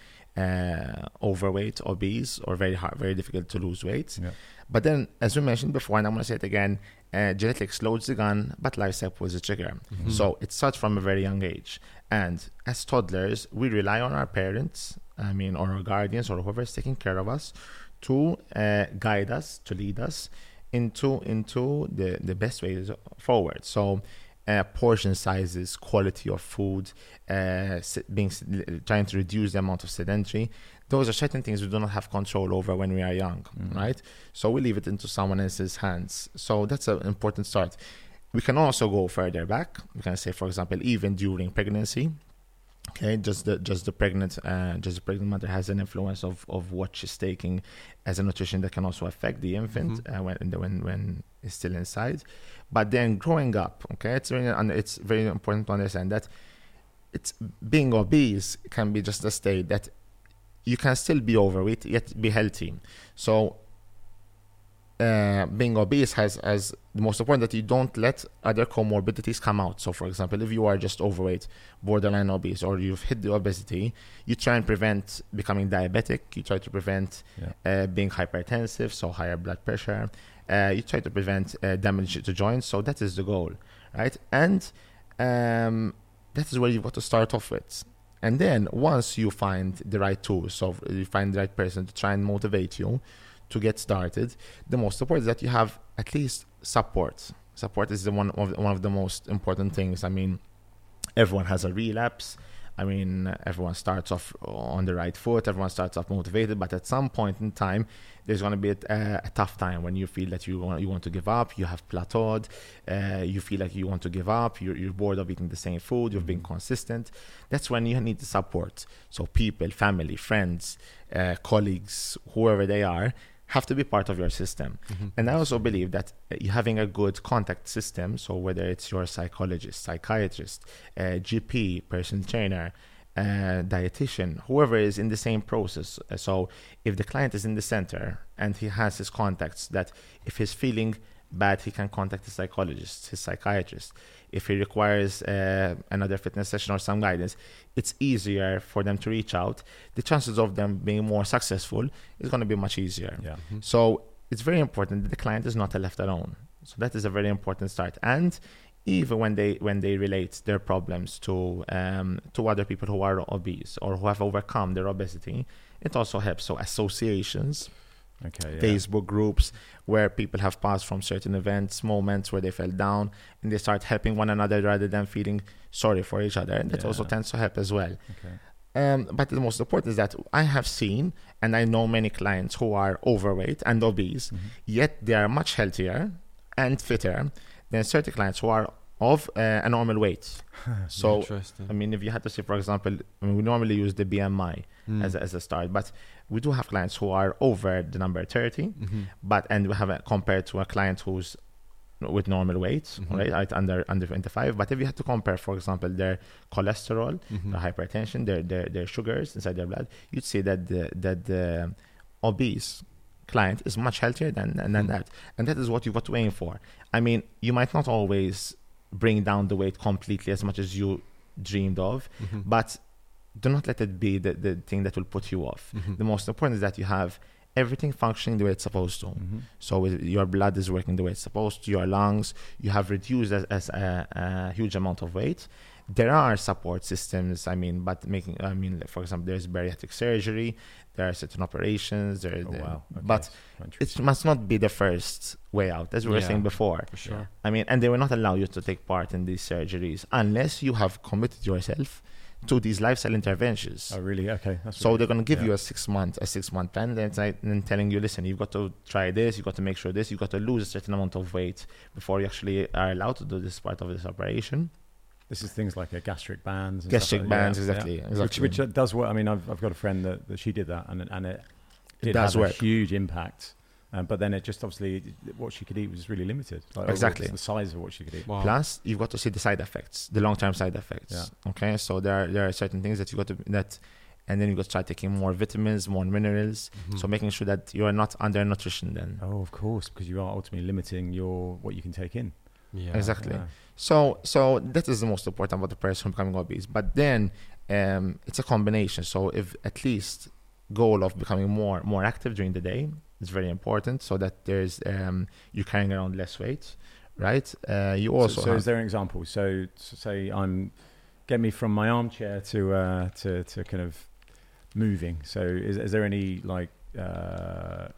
overweight, obese, or very hard, very difficult to lose weight. Yeah. But then, as we mentioned before, and I'm going to say it again, genetics loads the gun, but lifestyle was the trigger. Mm-hmm. So it starts from a very young age. And as toddlers, we rely on our parents, or our guardians, or whoever's taking care of us, to guide us, to lead us into the best ways forward. So portion sizes, quality of food, trying to reduce the amount of sedentary. Those are certain things we do not have control over when we are young, mm-hmm. right? So we leave it into someone else's hands. So that's an important start. We can also go further back. We can say, for example, even during pregnancy, okay, just the pregnant mother has an influence of what she's taking as a nutrition that can also affect the infant mm-hmm. when it's still inside. But then growing up, okay, it's very important to understand that it's being obese can be just a state that you can still be overweight yet be healthy. So being obese has the most important that you don't let other comorbidities come out. So for example, if you are just overweight, borderline obese, or you've hit the obesity, you try and prevent becoming diabetic, you try to prevent being hypertensive, so higher blood pressure, you try to prevent damage to joints. So that is the goal, right? And that is where you've got to start off with. And then once you find the right tools, so you find the right person to try and motivate you to get started, the most important is that you have at least support. Support is one of the most important things. Everyone has a relapse. Everyone starts off on the right foot. Everyone starts off motivated, but at some point in time, there's going to be a tough time when you feel that you want to give up. You have plateaued. You feel like you want to give up. You're bored of eating the same food. You've been consistent. That's when you need the support. So people, family, friends, colleagues, whoever they are, have to be part of your system. Mm-hmm. And I also believe that having a good contact system, so whether it's your psychologist, psychiatrist, GP, personal trainer, dietitian, whoever is in the same process. So if the client is in the center and he has his contacts, that if he's feeling bad, he can contact his psychologist, his psychiatrist. If he requires another fitness session or some guidance, it's easier for them to reach out. The chances of them being more successful is going to be much easier. Yeah. Mm-hmm. So it's very important that the client is not left alone. So that is a very important start. And even when they relate their problems to other people who are obese or who have overcome their obesity, it also helps. So associations. Okay, yeah. Facebook groups where people have passed from certain events, moments where they fell down, and they start helping one another rather than feeling sorry for each other. And that also tends to help as well. Okay. But the most important is that I have seen, and I know many clients who are overweight and obese, mm-hmm. yet they are much healthier and fitter than certain clients who are of a normal weight. So, if you had to say, for example, we normally use the BMI as a start, but we do have clients who are over the number 30, mm-hmm. and we have compared to a client who's with normal weight, mm-hmm. right, under 25. But if you had to compare, for example, their cholesterol, mm-hmm. their hypertension, their sugars inside their blood, you'd see that the obese client is much healthier than that. And that is what you've got to aim for. You might not always bring down the weight completely as much as you dreamed of, mm-hmm. but do not let it be the thing that will put you off. Mm-hmm. The most important is that you have everything functioning the way it's supposed to. Mm-hmm. So your blood is working the way it's supposed to, your lungs, you have reduced a huge amount of weight. there are support systems. I mean, but making, I mean, for example, there's bariatric surgery, there are certain operations. There, oh, wow. Okay. But it must not be the first way out, as we were saying before. For sure. Yeah. I mean, and they will not allow you to take part in these surgeries unless you have committed yourself to these lifestyle interventions. Oh, really? Okay. That's so they're going to give you a six month plan, and telling you, listen, you've got to try this, you've got to make sure this, you've got to lose a certain amount of weight before you actually are allowed to do this part of this operation. This is things like gastric bands. Exactly. Which does work. I mean, I've got a friend that she did that, and it does have work. A huge impact. But then it just obviously, what she could eat was really limited. Like, exactly. The size of what she could eat. Wow. Plus, you've got to see the side effects, the long-term side effects. Yeah. Okay, so there are certain things that you got to and then you got to start taking more vitamins, more minerals. Mm-hmm. So making sure that you are not undernutrition then. Oh, of course, because you are ultimately limiting what you can take in. Yeah. Exactly. Yeah. So that is the most important about the person becoming obese. But then it's a combination. So if at least goal of becoming more active during the day. It's very important, so that there's you're carrying around less weight, right? You also. So is there an example? So say I'm, get me from my armchair to kind of moving. So is there any like as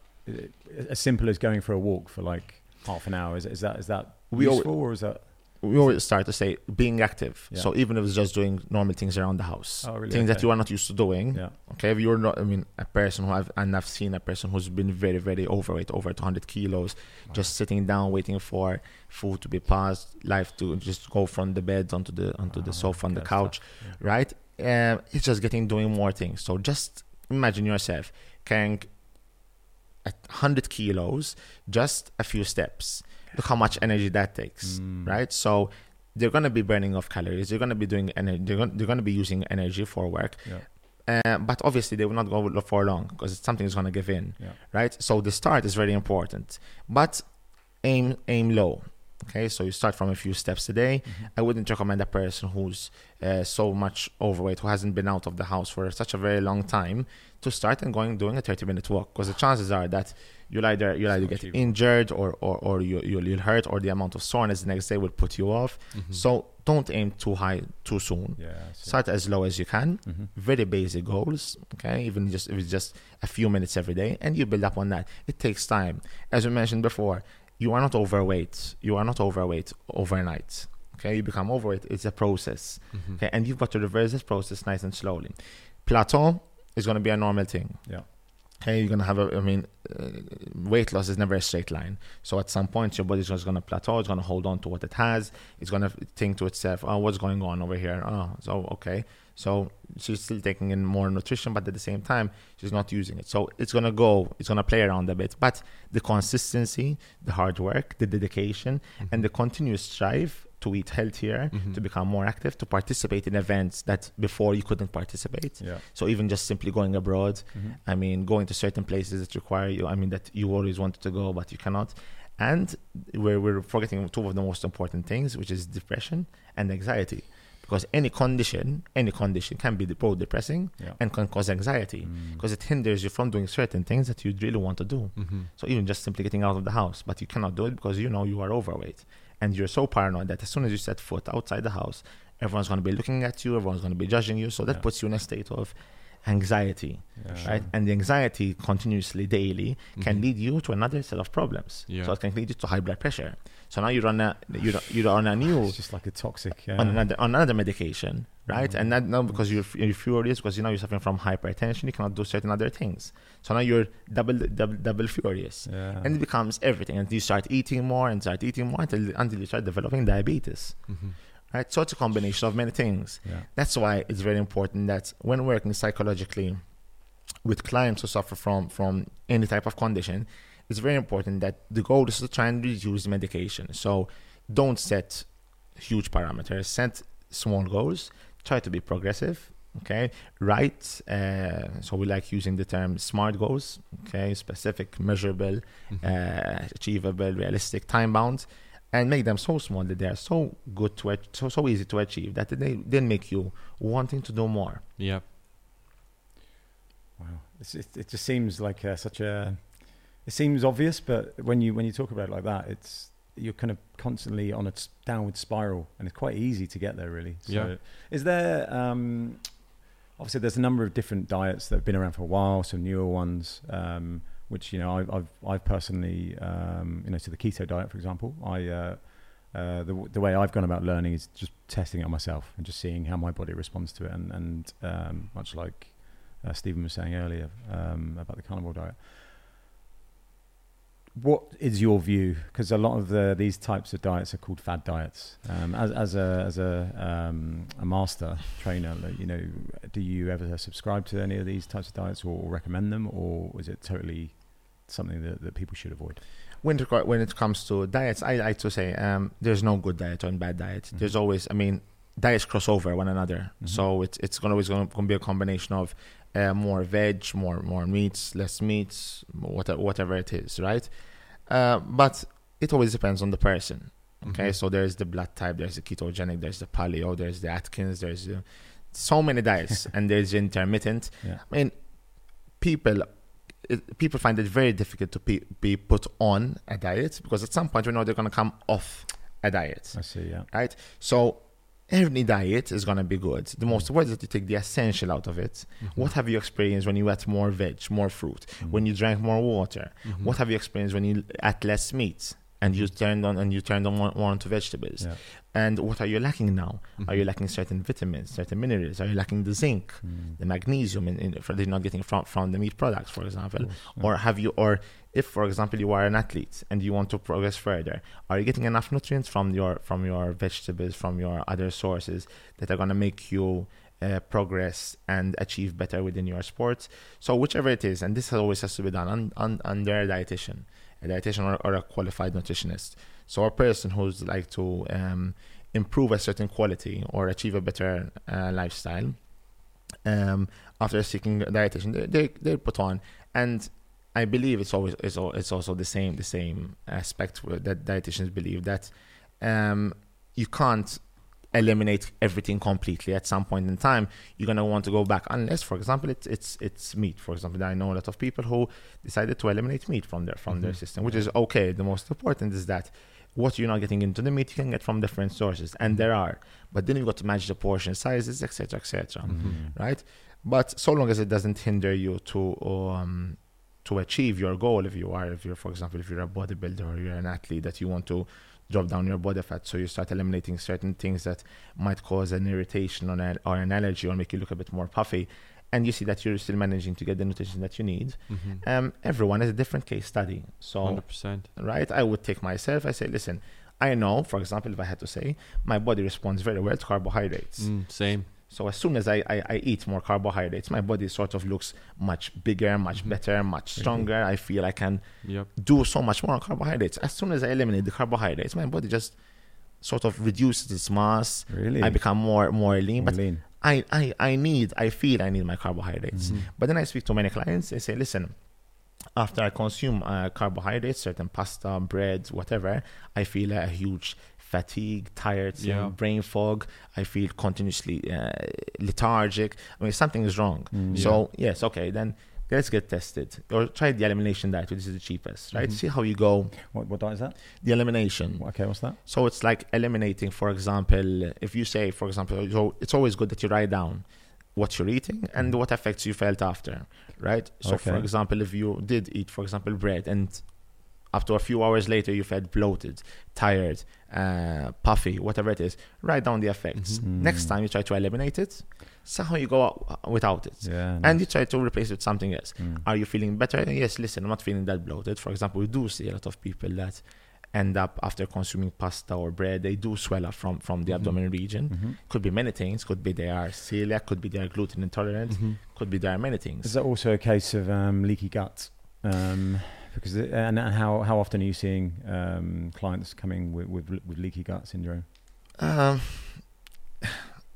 simple as going for a walk for like half an hour? Is that useful or is that? We always start to say being active. Yeah. So even if it's just doing normal things around the house, things that you are not used to doing. Yeah. Okay. If you're not, I mean, a person I've seen a person who's been very, very overweight, over 200 kilos, wow. just sitting down, waiting for food to be passed, life to just go from the bed onto the sofa, on the couch. Yeah. Right. It's just doing more things. So just imagine yourself carrying 100 kilos, just a few steps. Look how much energy that takes, right? So they're going to be burning off calories. They're going to be doing energy. They're going to be using energy for work. Yeah. But obviously, they will not go for long because something is going to give in, right? So the start is very important. But aim low, okay? So you start from a few steps a day. Mm-hmm. I wouldn't recommend a person who's so much overweight, who hasn't been out of the house for such a very long time, to start and doing a 30-minute walk, because the chances are that you'll either get injured or you'll hurt, or the amount of soreness the next day will put you off. Mm-hmm. So don't aim too high too soon. Yeah, start as low as you can. Mm-hmm. Very basic goals. Okay, even just if it's just a few minutes every day, and you build up on that. It takes time, as we mentioned before. You are not overweight. Overnight. Okay, you become overweight. It's a process. Mm-hmm. Okay, and you've got to reverse this process nice and slowly. Plateau is going to be a normal thing. Yeah. Okay, you're going to have weight loss is never a straight line. So at some point, your body's just going to plateau. It's going to hold on to what it has. It's going to think to itself, oh, what's going on over here? Oh, so okay. So she's still taking in more nutrition, but at the same time, she's not using it. So it's going to play around a bit. But the consistency, the hard work, the dedication, mm-hmm. and the continuous strive to eat healthier, mm-hmm. to become more active, to participate in events that before you couldn't participate. Yeah. So even just simply going abroad, mm-hmm. I mean, going to certain places that require you, I mean, that you always wanted to go, but you cannot. And we're forgetting two of the most important things, which is depression and anxiety. Because any condition can be both depressing and can cause anxiety, because it hinders you from doing certain things that you really want to do. Mm-hmm. So even just simply getting out of the house, but you cannot do it because you know you are overweight. And you're so paranoid that as soon as you set foot outside the house, everyone's going to be looking at you, everyone's going to be judging you. So that puts you in a state of anxiety, right? And the anxiety continuously daily can lead you to another set of problems. Yeah. So it can lead you to high blood pressure. So now you're on a new. It's just like a toxic. Yeah. On another medication, right? Mm-hmm. And that now because you're furious because you know you're suffering from hypertension, you cannot do certain other things. So now you're double furious, and it becomes everything. And you start eating more until you start developing diabetes. Mm-hmm. Right, so it's a combination of many things. Yeah. That's why it's very important that when working psychologically with clients who suffer from any type of condition, it's very important that the goal is to try and reduce medication. So don't set huge parameters, set small goals, try to be progressive. Okay, right. So we like using the term SMART goals. Okay, specific, measurable, achievable, realistic, time-bound. And make them so small that they are so good to so easy to achieve that they make you wanting to do more. Yeah. Wow, it just seems like such a. It seems obvious, but when you talk about it like that, it's you're kind of constantly on a downward spiral, and it's quite easy to get there, really. So yeah. Is there, obviously there's a number of different diets that have been around for a while, some newer ones, which, you know, I've personally, you know, so the keto diet, for example, the way I've gone about learning is just testing it on myself and just seeing how my body responds to it. And much like Stephen was saying earlier about the carnivore diet. What is your view? Because a lot of these types of diets are called fad diets. As a master trainer, you know, do you ever subscribe to any of these types of diets or recommend them, or is it totally something that people should avoid? When it comes to diets, I like to say there's no good diet and bad diet. Mm-hmm. There's always, I mean, diets cross over one another. Mm-hmm. So it's always going to be a combination of more veg, more meats, less meats, whatever it is, right? But it always depends on the person, okay? Mm-hmm. So there's the blood type, there's the ketogenic, there's the paleo, there's the Atkins, there's so many diets, and there's intermittent. Yeah. I mean, people find it very difficult to be put on a diet, because at some point we know they're going to come off a diet. I see, yeah. Right? So every diet is going to be good. The most important is that you take the essential out of it. Mm-hmm. What have you experienced when you ate more veg, more fruit, mm-hmm. when you drank more water? Mm-hmm. What have you experienced when you ate less meat and you turned on more onto vegetables? Yeah. And what are you lacking now? Mm-hmm. Are you lacking certain vitamins, certain minerals? Are you lacking the zinc, the magnesium they're not getting from the meat products, for example? Yeah. If, for example, you are an athlete and you want to progress further, are you getting enough nutrients from your vegetables, from your other sources that are going to make you progress and achieve better within your sports? So whichever it is, and this always has to be done under a dietitian or a qualified nutritionist. So a person who's like to improve a certain quality or achieve a better lifestyle, after seeking a dietitian, they're put on. And I believe it's also the same aspect that dietitians believe that you can't eliminate everything completely. At some point in time, you're gonna want to go back, unless, for example, it's meat. For example, I know a lot of people who decided to eliminate meat from their system, which is okay. The most important is that what you're not getting into the meat, you can get from different sources, and there are. But then you've got to match the portion sizes, etc., etc. Mm-hmm. Right? But so long as it doesn't hinder you to achieve your goal, if you're a bodybuilder or you're an athlete, that you want to drop down your body fat, so you start eliminating certain things that might cause an irritation or an allergy or make you look a bit more puffy, and you see that you're still managing to get the nutrition that you need. Mm-hmm. Everyone is a different case study. So 100%. Right? I would take myself, I say, listen, I know, for example, if I had to say, my body responds very well to carbohydrates. Same. So as soon as I eat more carbohydrates, my body sort of looks much bigger, much better, much stronger. Mm-hmm. I feel I can do so much more on carbohydrates. As soon as I eliminate the carbohydrates, my body just sort of reduces its mass. Really? I become more lean. But I feel I need my carbohydrates. Mm-hmm. But then I speak to many clients. They say, listen, after I consume carbohydrates, certain pasta, bread, whatever, I feel a huge fatigue, tired, brain fog. I feel continuously lethargic. I mean, something is wrong. So yes, okay, then let's get tested. Or try the elimination diet, which is the cheapest, right? See how you go. What diet is that? The elimination. Okay, what's that? So it's like eliminating, for example, if you say, for example, so it's always good that you write down what you're eating and what effects you felt after, right? So okay. For example, if you did eat, for example, bread, and up to a few hours later, you felt bloated, tired, puffy, whatever it is, write down the effects. Mm-hmm. Next time you try to eliminate it, somehow you go out without it. Yeah, and nice. You try to replace it with something else. Mm. Are you feeling better? Yes, listen, I'm not feeling that bloated. For example, we do see a lot of people that end up, after consuming pasta or bread, they do swell up from the abdomen region. Mm-hmm. Could be many things. Could be they are celiac, could be they are gluten intolerant, could be there are many things. Is that also a case of leaky gut? Because how often are you seeing clients coming with leaky gut syndrome?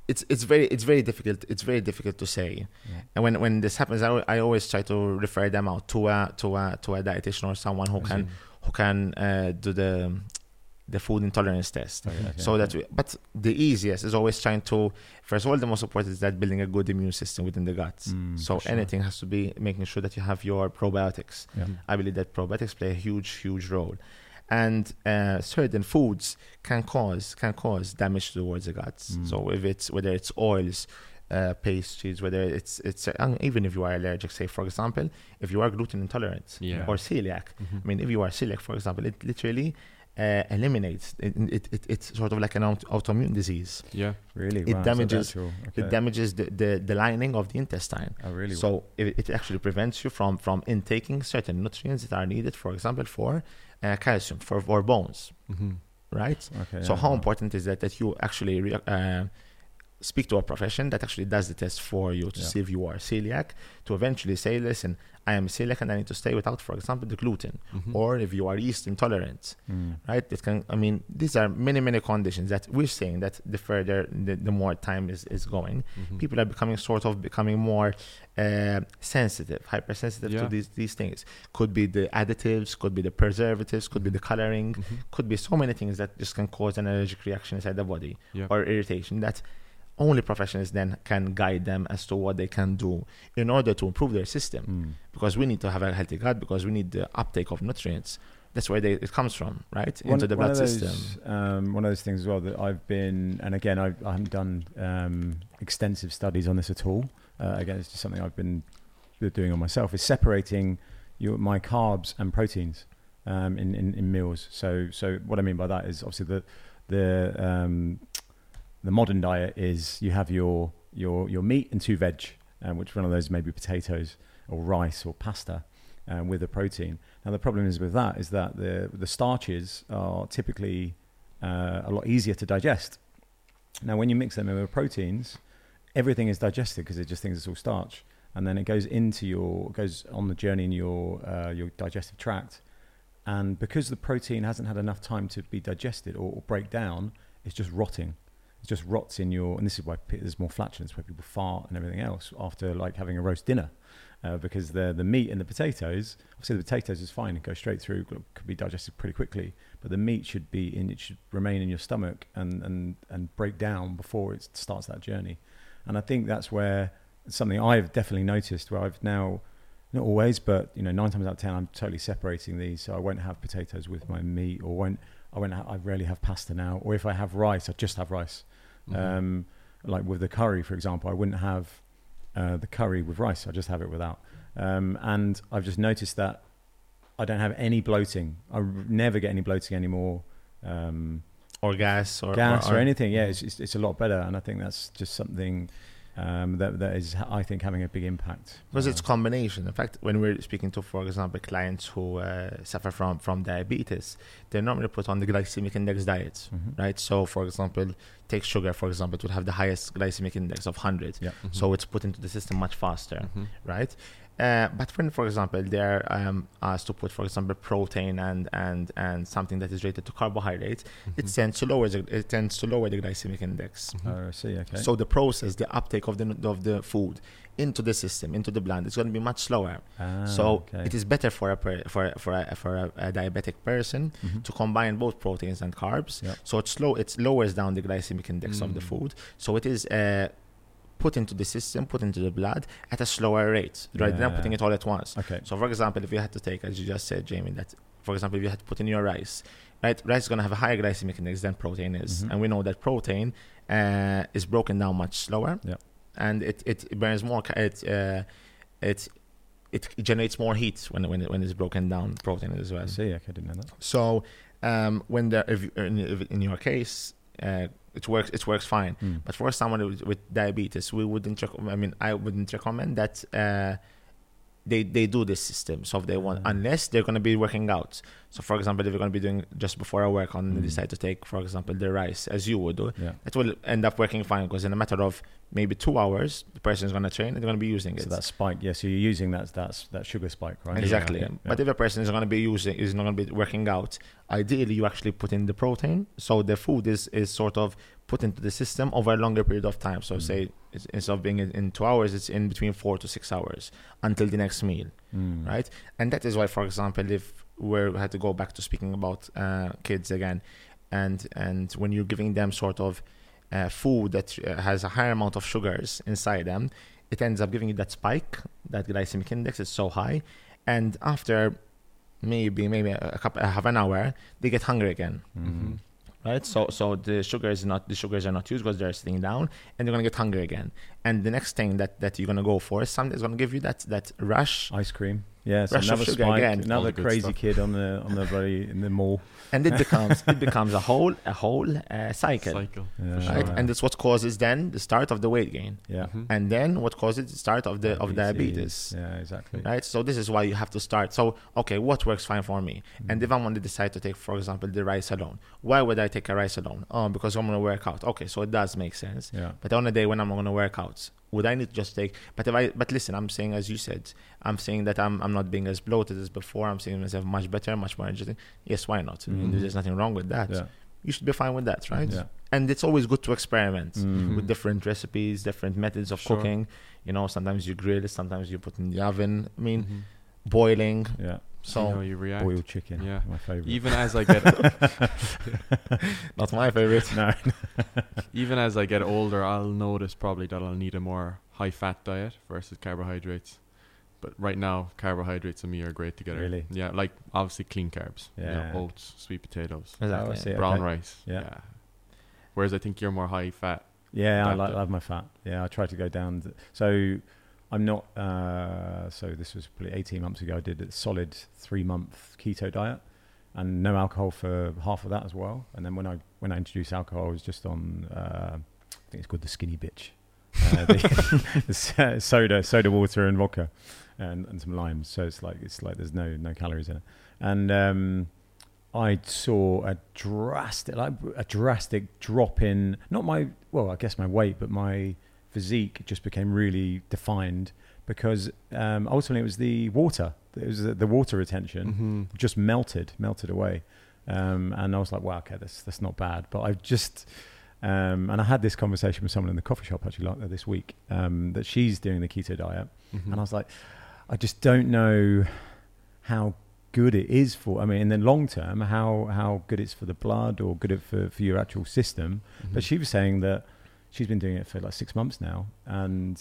It's very difficult to say. Yeah. And when this happens, I always try to refer them out to a dietitian or someone who can do the food intolerance test. Okay, but the easiest is always trying to, first of all, the most important is that building a good immune system within the gut. So anything has to be making sure that you have your probiotics. I believe that probiotics play a huge role. and certain foods can cause damage towards the guts. So if it's whether it's oils, pastries, whether it's even if you are allergic, say for example, if you are gluten intolerant or celiac, I mean, if you are celiac, for example, it literally eliminates it's sort of like an autoimmune disease. Yeah, really. It damages the lining of the intestine. Oh, really? So it actually prevents you from intaking certain nutrients that are needed, for example, for calcium for bones. Mm-hmm. Right. Okay. So how important is that you actually speak to a profession that actually does the test for you to see if you are celiac, to eventually say, listen, I am celiac and I need to stay without, for example, the gluten, or if you are yeast intolerant, right? It can, I mean, these are many, many conditions that we're seeing that the further, the more time is going, people are becoming more hypersensitive to these things. Could be the additives, could be the preservatives, could be the coloring, could be so many things that just can cause an allergic reaction inside the body or irritation that only professionals then can guide them as to what they can do in order to improve their system, because we need to have a healthy gut, because we need the uptake of nutrients. That's where it comes from, right? Into the blood system. One of those things as well that I've been, and again, I haven't done extensive studies on this at all. Again, it's just something I've been doing on myself, is separating my carbs and proteins in meals. So what I mean by that is obviously the modern diet is you have your meat and two veg, which one of those may be potatoes or rice or pasta, with a protein. Now the problem is with that is that the starches are typically a lot easier to digest. Now when you mix them in with proteins, everything is digested because it just thinks it's all starch, and then it goes goes on the journey in your digestive tract, and because the protein hasn't had enough time to be digested or break down, it's just rotting. Just rots in your, and this is why there's more flatulence, where people fart and everything else after like having a roast dinner, because the meat and the potatoes, obviously the potatoes is fine, it goes straight through, could be digested pretty quickly, but the meat should remain in your stomach and break down before it starts that journey. And I think that's where something I've definitely noticed, where I've now, not always, but 9 times out of 10 I'm totally separating these, so I won't have potatoes with my meat, or I rarely have pasta now, or if I have rice, I just have rice. Like with the curry, for example, I wouldn't have the curry with rice. I just have it without. And I've just noticed that I don't have any bloating. I never get any bloating anymore. Or gas or anything. Yeah, it's a lot better. And I think that's just something that is, I think, having a big impact. Because it's combination. In fact, when we're speaking to, for example, clients who suffer from diabetes, they're normally put on the glycemic index diet, right? So, for example, take sugar, for example, it would have the highest glycemic index of 100. Yeah. Mm-hmm. So it's put into the system much faster, right? But when, for example, they're asked to put, for example, protein and something that is related to carbohydrates, it tends to lower the glycemic index. Oh, I see. Okay. So the process, the uptake of the food into the system, into the blood, it's going to be much slower. It is better for a diabetic person to combine both proteins and carbs. Yep. So it's slow. It lowers down the glycemic index of the food. So it is put into the system, put into the blood at a slower rate, right? They're not putting it all at once. Okay. So for example, if you had to take, as you just said, Jamie, that for example, if you had to put in your rice, right? Rice is going to have a higher glycemic index than protein is. And we know that protein is broken down much slower. Yeah. And it burns more, it generates more heat when it's broken down, protein as well. I see, I didn't know that. So if in your case, it works fine, but for someone with diabetes, I wouldn't recommend that they do this system. So if they want, unless they're going to be working out, so for example, if you're going to be doing just before a workout and decide to take, for example, the rice as you would do, it will end up working fine, because in a matter of maybe 2 hours the person is going to train and they're going to be using it. So that spike, so you're using that sugar spike, right? Exactly. Yeah. But if a person is not going to be working out, ideally you actually put in the protein, so the food is sort of put into the system over a longer period of time. So say instead of being in 2 hours, it's in between 4 to 6 hours until the next meal, right? And that is why, for example, if we had to go back to speaking about kids again, and when you're giving them sort of food that has a higher amount of sugars inside them, it ends up giving you that spike, that glycemic index is so high, and after maybe half an hour, they get hungry again. Mm-hmm. Right, so the sugars are not used because they're sitting down, and they're gonna get hungry again. And the next thing that you're gonna go for is something that's gonna give you that rush. Ice cream, yeah. So rush another of sugar spiked, again. Another crazy stuff. Kid on the very in the mall. And it becomes a whole cycle. Yeah. Right? Sure, yeah. And it's what causes then the start of the weight gain. Yeah. Mm-hmm. And then what causes the start of diabetes. Yeah, exactly. Right. So this is why you have to start. So okay, what works fine for me? Mm-hmm. And if I want to decide to take, for example, the rice alone, why would I take a rice alone? Oh, because I'm gonna work out. Okay, so it does make sense. Yeah. But on a day when I'm gonna work out, would I need to just take? But listen, I'm saying, as you said, I'm saying that I'm not being as bloated as before. I'm seeing myself much better, much more interesting. Yes, why not? Mm-hmm. There's nothing wrong with that. Yeah. You should be fine with that, right? Yeah. And it's always good to experiment with different recipes, different methods of cooking. You know, sometimes you grill, sometimes you put in the oven. I mean, boiling. Yeah. So you react. Boiled chicken, yeah, my favorite. Even as I get not my favorite. No. Even as I get older, I'll notice probably that I'll need a more high-fat diet versus carbohydrates. But right now, carbohydrates and me are great together. Really? Yeah, like obviously clean carbs. Yeah, you know, oats, sweet potatoes, exactly. Brown rice. Yeah. Whereas I think you're more high-fat. Yeah, I love my fat. Yeah, I try to go down. So. I'm not, so this was probably 18 months ago, I did a solid 3-month keto diet and no alcohol for half of that as well. And then when I introduced alcohol, I was just on, I think it's called the skinny bitch, the soda water and vodka and some limes. So it's like there's no calories in it. And I saw a drastic drop in, not my, well, I guess my weight, but my physique just became really defined because ultimately it was the water retention just melted away, and I was like, wow, okay, that's not bad. But I just and I had this conversation with someone in the coffee shop actually this week, that she's doing the keto diet, and I was like, I just don't know how good it is for, I mean, in the long term, how good it's for the blood or good it for your actual system. But she was saying that she's been doing it for like 6 months now, and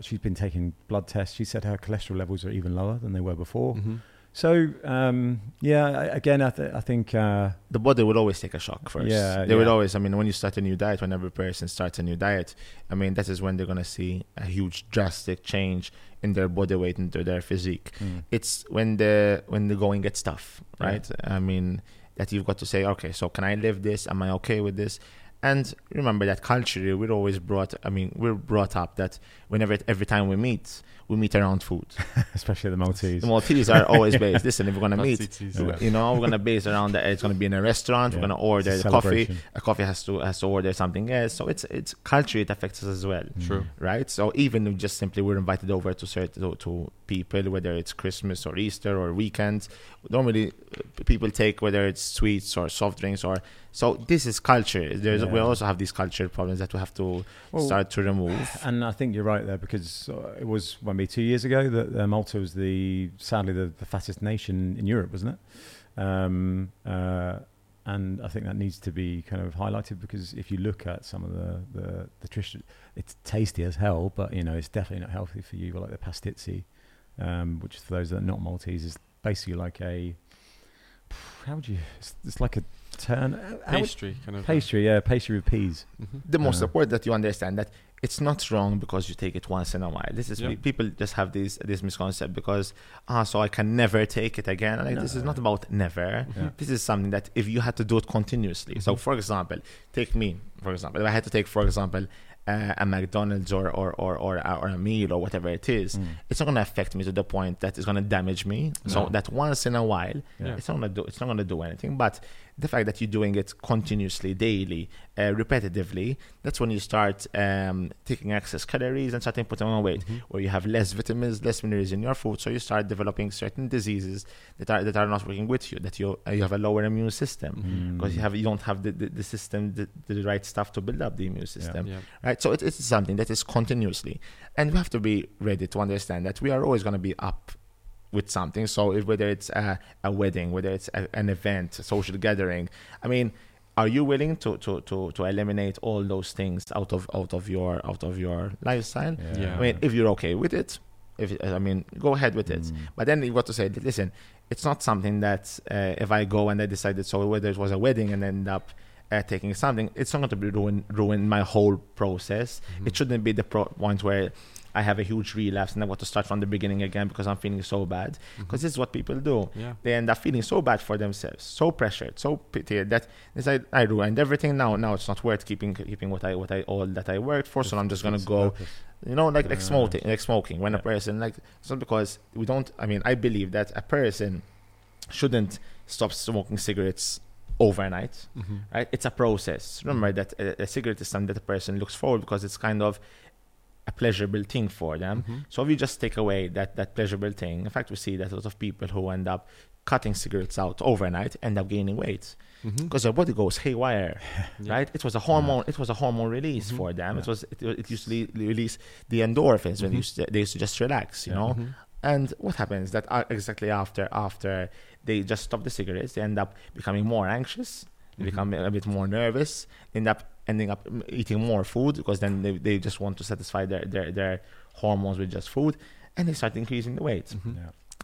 she's been taking blood tests. She said her cholesterol levels are even lower than they were before. So I think the body will always take a shock first. They would always, I mean, when you start a new diet, whenever a person starts a new diet, I mean, that is when they're going to see a huge drastic change in their body weight, into their physique. It's when the going gets tough, right? I mean, that you've got to say, okay, so can I live this? Am I okay with this? And remember that culturally, we're brought up that every time we meet around food. Especially the Maltese. The Maltese are always based. Listen, if we're going to meet, you know, we're going to base around that. It's going to be in a restaurant. Yeah. We're going to order the coffee. A coffee has to order something else. So it's culturally, it affects us as well. True. Right? So even if just simply we're invited over to certain people, whether it's Christmas or Easter or weekends, normally people take, whether it's sweets or soft drinks or... So this is culture. We also have these culture problems that we have to start to remove. And I think you're right there, because it was maybe 2 years ago that Malta was sadly the fattest nation in Europe, wasn't it? And I think that needs to be kind of highlighted, because if you look at some of the nutrition, it's tasty as hell, but you know, it's definitely not healthy for you. Like the pastizzi, which for those that are not Maltese is basically like a, how would you? It's like a turn pastry kind of pastry, yeah, pastry with peas. The most important that you understand that it's not wrong because you take it once in a while. This is people just have this misconception because so I can never take it again. Like, this is not about never. This is something that if you had to do it continuously. So for example, take me for example. If I had to take, for example, a McDonald's or a meal or whatever it is, it's not going to affect me to the point that it's going to damage me. So that once in a while, it's not going to do anything. But the fact that you're doing it continuously, daily, repetitively, that's when you start taking excess calories and starting putting on weight, where you have less vitamins, less minerals in your food. So you start developing certain diseases that are not working with you. That you have a lower immune system because you don't have the system, the right stuff to build up the immune system. Yeah. Right. So it's something that is continuously, and we have to be ready to understand that we are always going to be up with something. So whether it's a wedding, whether it's an event, a social gathering, I mean, are you willing to eliminate all those things out of your lifestyle? Yeah. I mean, if you're okay with it, Go ahead with it. But then you got to say, listen, it's not something that if I go and I decided, so whether it was a wedding and end up taking something, it's not going to be ruin my whole process. It shouldn't be the point where I have a huge relapse and I want to start from the beginning again because I'm feeling so bad. Because this is what people do. Yeah. They end up feeling so bad for themselves, so pressured, so pitied that it's like, I ruined everything now. Now it's not worth keeping what I all that I worked for. So I'm just gonna go. Purpose. You know, like smoking. When a person it's not because we don't. I believe that a person shouldn't stop smoking cigarettes overnight. Right? It's a process. Remember that a cigarette is something that a person looks forward because it's kind of a pleasurable thing for them. So if you just take away that pleasurable thing, in fact, we see that a lot of people who end up cutting cigarettes out overnight end up gaining weight because their body goes haywire, right? It was a hormone. It was a hormone release for them. It used to release the endorphins when they used to just relax, you know. And what happens that exactly after they just stop the cigarettes, they end up becoming more anxious, become a bit more nervous, ending up eating more food because then they just want to satisfy their hormones with just food, and they start increasing the weight.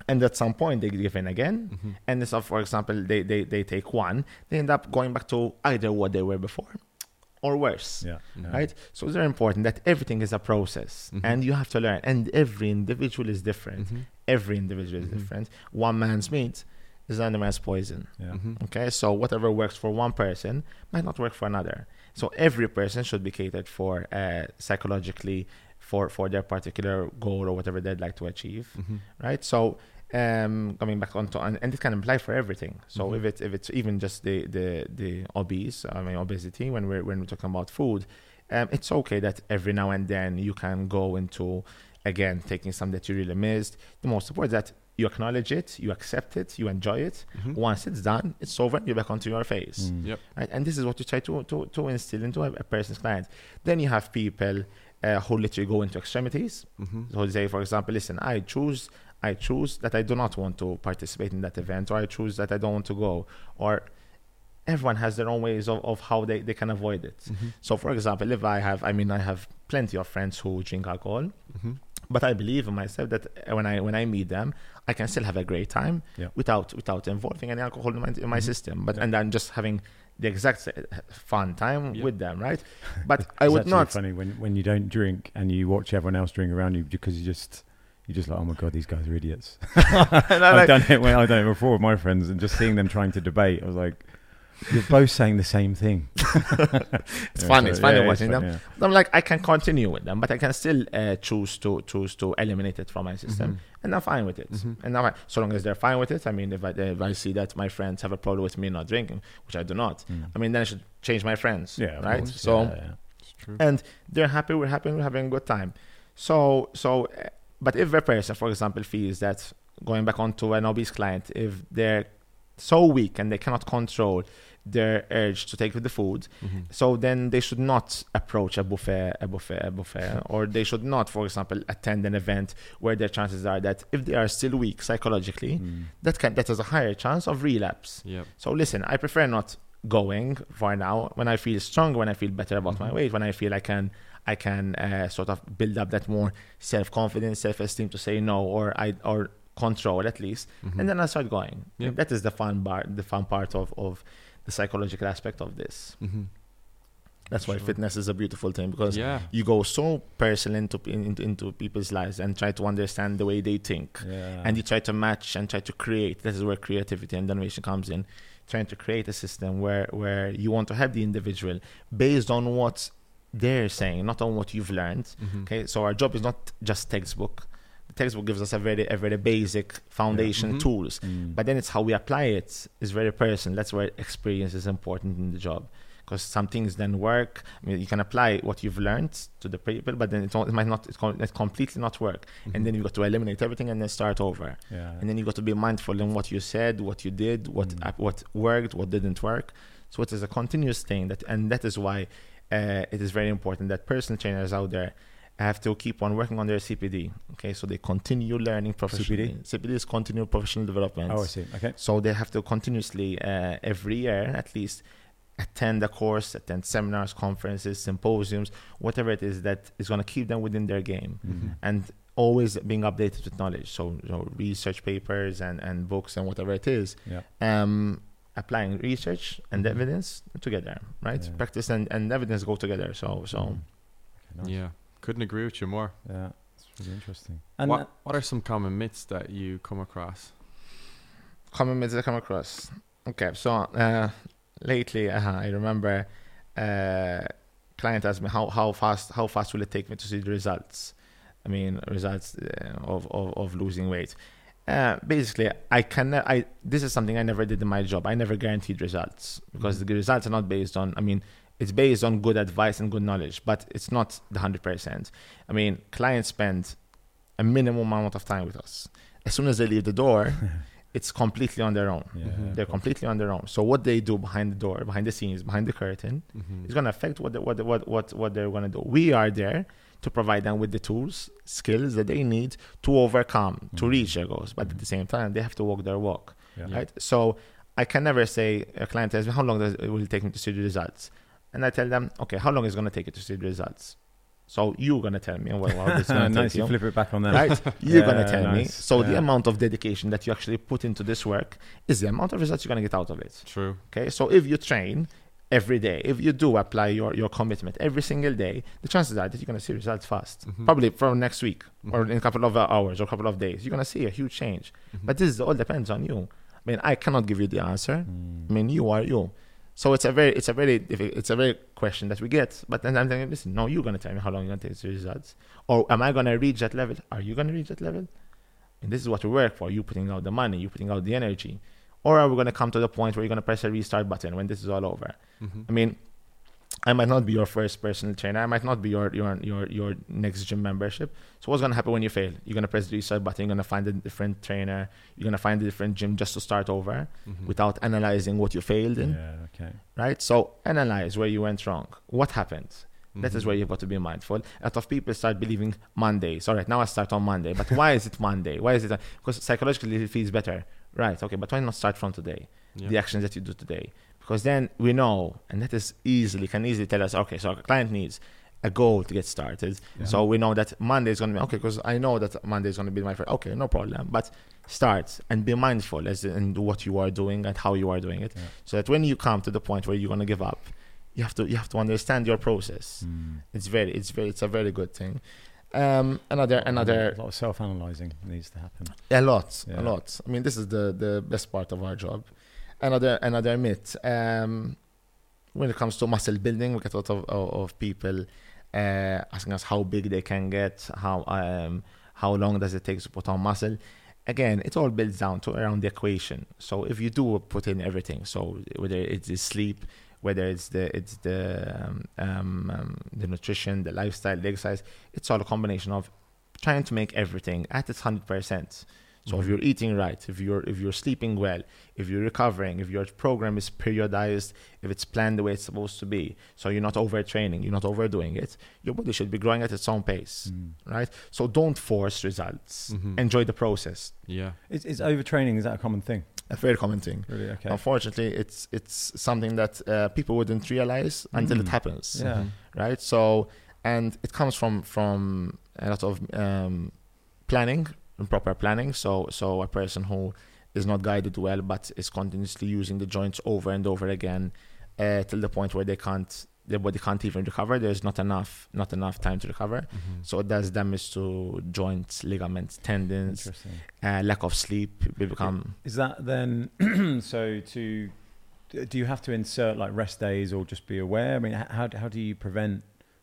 And at some point they give in again, and so for example they take one, they end up going back to either what they were before or worse. Right? So it's very important that everything is a process, and you have to learn, and every individual is different. One man's meat is another man's poison. Okay, so whatever works for one person might not work for another. So every person should be catered for psychologically for their particular goal or whatever they'd like to achieve, right? So coming back on to, and it can apply for everything. So if it's even just the obese, obesity, when we're talking about food, it's okay that every now and then you can go into again taking some that you really missed. The most important is that you acknowledge it, you accept it, you enjoy it. Once it's done, it's over, you're back onto your face. Right? And this is what you try to instill into a person's client. Then you have people who literally go into extremities. So they say, for example, listen, I choose that I do not want to participate in that event, or I choose that I don't want to go, or everyone has their own ways of how they can avoid it. So for example, if I have plenty of friends who drink alcohol, but I believe in myself that when I meet them, I can still have a great time without involving any alcohol in my system. But and then just having the exact fun time with them, right? But I would not. It's funny when you don't drink and you watch everyone else drink around you, because you're just like, oh my God, these guys are idiots. I've done it before with my friends, and just seeing them trying to debate, I was like, you're both saying the same thing. It's funny watching them. Yeah. I'm like, I can continue with them, but I can still choose to eliminate it from my system, and I'm fine with it. And now, so long as they're fine with it, if I see that my friends have a problem with me not drinking, which I do not, then I should change my friends. Yeah, right. So, it's true. And they're happy. We're happy. We're having a good time. So, but if a person, for example, feels that, going back onto an obese client, if they're so weak and they cannot control their urge to take the food, so then they should not approach a buffet, or they should not, for example, attend an event where their chances are that if they are still weak psychologically, that has a higher chance of relapse. So listen, I prefer not going for now. When I feel stronger, when I feel better about my weight, when I feel I can sort of build up that more self-confidence, self-esteem to say no, or control at least, and then I start going. That is the fun part of the psychological aspect of this. That's why fitness is a beautiful thing, because you go so personal into people's lives and try to understand the way they think, and you try to match and try to create. This is where creativity and innovation comes in, trying to create a system where you want to have the individual based on what they're saying, not on what you've learned. Okay, so our job is not just textbook. Textbook gives us a very basic foundation tools, but then it's how we apply it is very personal. That's where experience is important in the job, because some things then work. You can apply what you've learned to the people, but then it might completely not work, and then you've got to eliminate everything and then start over. And then you've got to be mindful in what you said, what you did, what worked, what didn't work. So it is a continuous thing, that is why it is very important that personal trainers out there have to keep on working on their CPD. Okay, so they continue learning professionally. CPD is continued professional development. Oh, I see. Okay. So they have to continuously, every year at least, attend a course, attend seminars, conferences, symposiums, whatever it is that is going to keep them within their game. And always being updated with knowledge. So, you know, research papers and books and whatever it is. Yeah. Applying research and evidence together, right? Yeah. Practice and evidence go together. So okay, nice. Yeah, couldn't agree with you more. Yeah, it's really interesting. And what are some common myths that you come across? Common myths that I come across. Okay, so lately I remember client asked me how fast will it take me to see the results? I mean, results of losing weight. Basically, this is something I never did in my job. I never guaranteed results because the results are not based on, I mean, it's based on good advice and good knowledge, but it's not the 100%. I mean, clients spend a minimum amount of time with us. As soon as they leave the door, it's completely on their own. Yeah, they're completely on their own. So what they do behind the door, behind the scenes, behind the curtain, is going to affect what they're going to do. We are there to provide them with the tools, skills that they need to overcome, to reach their goals. But at the same time, they have to walk their walk, right? So I can never say, a client tells me, how long will it take me to see the results? And I tell them, okay, how long is it going to take you to see the results? So you're going to tell me. Well it's going to take you. Flip it back on that. Right? You're going to tell me. So the amount of dedication that you actually put into this work is the amount of results you're going to get out of it. True. Okay, so if you train every day, if you do apply your commitment every single day, the chances are that you're going to see results fast. Probably from next week or in a couple of hours or a couple of days, you're going to see a huge change. But this all depends on you. I mean, I cannot give you the answer. I mean, you are you. So it's a very question that we get. But then I'm thinking, listen, no, you're going to tell me how long you're going to take the results, or am I going to reach that level? Are you going to reach that level? And this is what we work for. You putting out the money, you putting out the energy. Or are we going to come to the point where you're going to press a restart button when this is all over? I mean, I might not be your first personal trainer. I might not be your next gym membership. So what's going to happen when you fail? You're going to press the restart button. You're going to find a different trainer. You're going to find a different gym just to start over without analyzing what you failed in. Yeah, okay. Right? So analyze where you went wrong. What happened? That is where you've got to be mindful. A lot of people start believing Mondays. All right, now I start on Monday. But why is it Monday? Why is it? Because psychologically it feels better. Right, okay, but why not start from today? Yeah. The actions that you do today. Because then we know, and that is can easily tell us, okay, so a client needs a goal to get started. Yeah. So we know that Monday is going to be, okay, because I know that Monday is going to be my first. Okay, no problem. But start and be mindful as in what you are doing and how you are doing it. Yeah. So that when you come to the point where you're going to give up, you have to understand your process. It's a very good thing. Another a lot of self-analyzing needs to happen. A lot. I mean, this is the best part of our job. Another myth. When it comes to muscle building, we get a lot of people asking us how big they can get, how long does it take to put on muscle. Again, it all builds down to around the equation. So if you do put in everything, so whether it's sleep, whether it's the nutrition, the lifestyle, the exercise, it's all a combination of trying to make everything at its 100%. So if you're eating right, if you're sleeping well, if you're recovering, if your program is periodized, if it's planned the way it's supposed to be, so you're not overtraining, you're not overdoing it, your body should be growing at its own pace, right? So don't force results. Enjoy the process. Yeah. Is overtraining, is that a common thing? A very common thing. Really? Okay. Unfortunately, it's something that people wouldn't realize until it happens. Yeah. Right? So, and it comes from a lot of planning, improper planning. So a person who is not guided well, but is continuously using the joints over and over again till the point where their body can't even recover. There's not enough time to recover. So it does damage to joints, ligaments, tendons, lack of sleep. We become... Is that then, do you have to insert like rest days or just be aware? I mean, how do you prevent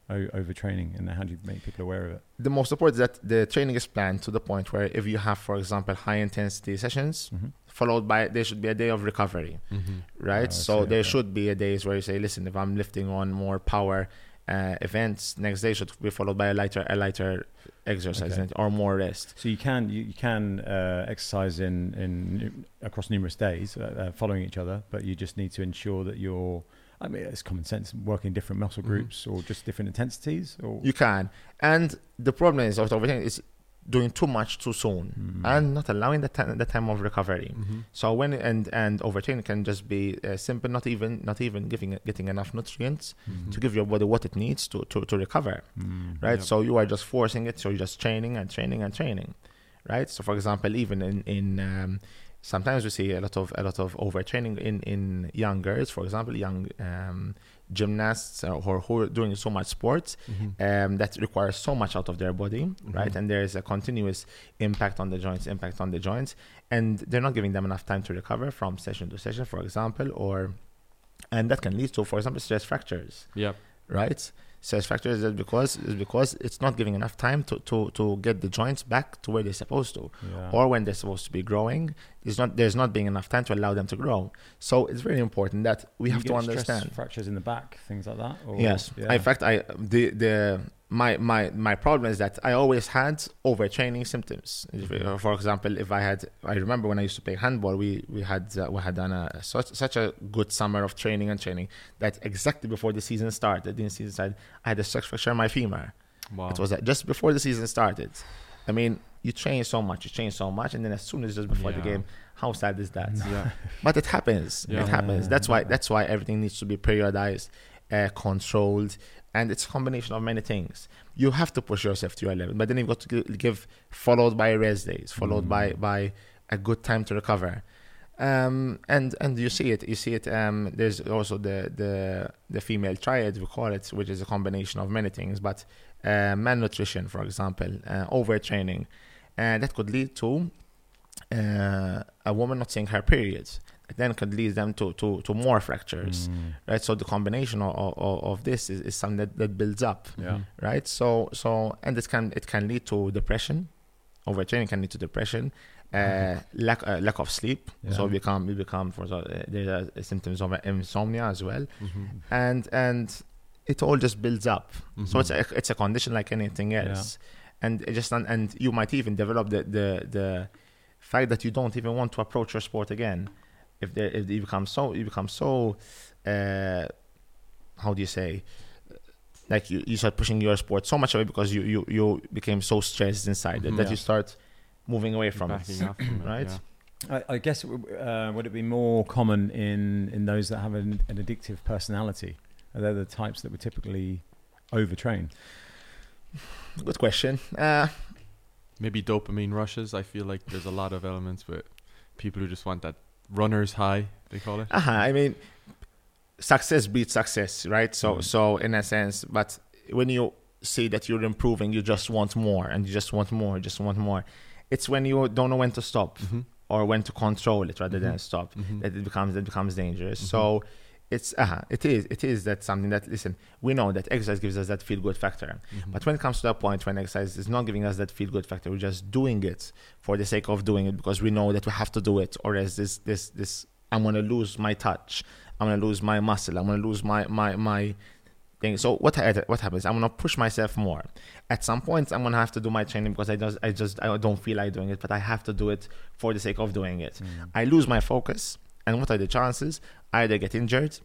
overtraining and how do you make people aware of it? The most important is that the training is planned to the point where if you have, for example, high intensity sessions, followed by, there should be a day of recovery, right? Should be a days where you say, listen, if I'm lifting on more power events, next day should be followed by a lighter exercise or more rest. So you can exercise in across numerous days following each other, but you just need to ensure that you're, I mean, it's common sense, working different muscle groups or just different intensities. Or you can. And the problem is, I was overthinking, is doing too much too soon, and not allowing the time of recovery. So when and overtraining can just be simple, not even getting enough nutrients to give your body what it needs to recover, right? Yep. So you are just forcing it. So you're just training, right? So for example, even in sometimes we see a lot of overtraining in young girls, for example, young gymnasts who are doing so much sports that requires so much out of their body, right? And there is a continuous impact on the joints, and they're not giving them enough time to recover from session to session, for example, and that can lead to, for example, stress fractures. Yeah. Right? Stress fractures is because it's not giving enough time to get the joints back to where they're supposed to, or when they're supposed to be growing. There's not being enough time to allow them to grow. So it's very important that we have to understand stress fractures in the back, things like that. Or, yes, yeah. In fact, my problem is that I always had overtraining symptoms. For example, I remember when I used to play handball, we had done such a good summer of training that exactly before the season started, I had a stress fracture in my femur. Wow. It was just before the season started. I mean, you train so much, and then as soon as just before the game, how sad is that? Yeah. But it happens. Yeah. It happens. Yeah. That's why everything needs to be periodized, controlled, and it's a combination of many things. You have to push yourself to your level, but then you've got to give, followed by rest days, followed by a good time to recover. And you see it. There's also the female triad, we call it, which is a combination of many things, but malnutrition, for example, overtraining, that could lead to a woman not seeing her periods. It then could lead them to more fractures, right? So the combination of this is something that builds up, right? So and it can lead to depression. Overtraining can lead to depression. Lack of sleep, so we become for there are symptoms of insomnia as well, and it all just builds up. So it's a condition like anything else, and it just and you might even develop the fact that you don't even want to approach your sport again if you become so how do you say? Like you start pushing your sport so much away because you became so stressed inside it that you start moving away from it, right? Yeah. I guess would it be more common in those that have an addictive personality? Are they the types that would typically overtrain? Good question. Maybe dopamine rushes. I feel like there's a lot of elements with people who just want that runner's high, they call it. I mean, success beats success, right? So in a sense, but when you see that you're improving, you just want more, and you just want more. It's when you don't know when to stop or when to control it rather than stop that it becomes dangerous. So it's it is that something that, listen, we know that exercise gives us that feel good factor, but when it comes to that point when exercise is not giving us that feel good factor, we're just doing it for the sake of doing it because we know that we have to do it, or as this I'm going to lose my touch, I'm going to lose my muscle, I'm going to lose my thing. So what happens? I'm gonna push myself more. At some point, I'm gonna have to do my training because I don't feel like doing it, but I have to do it for the sake of doing it. I lose my focus, and what are the chances? I either get injured,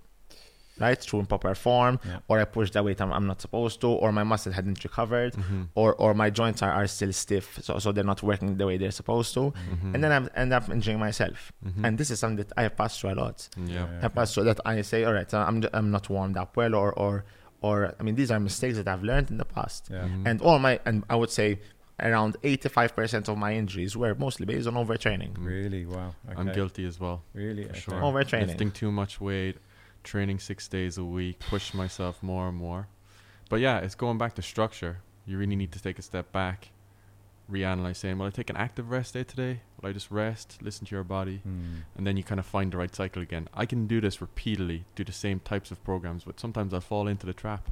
right, through improper form, or I push that weight I'm not supposed to, or my muscle hadn't recovered, or my joints are still stiff, so they're not working the way they're supposed to, and then I end up injuring myself. And this is something that I have passed through a lot. I passed through that. I say, all right, I'm not warmed up well, or I mean, these are mistakes that I've learned in the past, and I would say around 85% of my injuries were mostly based on overtraining. Really? Wow. Okay. I'm guilty as well. Really? Okay. Sure. Overtraining. Lifting too much weight, training 6 days a week, push myself more and more. But yeah, it's going back to structure. You really need to take a step back, reanalyze, saying, will I take an active rest day today? Will I just rest, listen to your body? And then you kind of find the right cycle again. I can do this repeatedly, do the same types of programs, but sometimes I fall into the trap.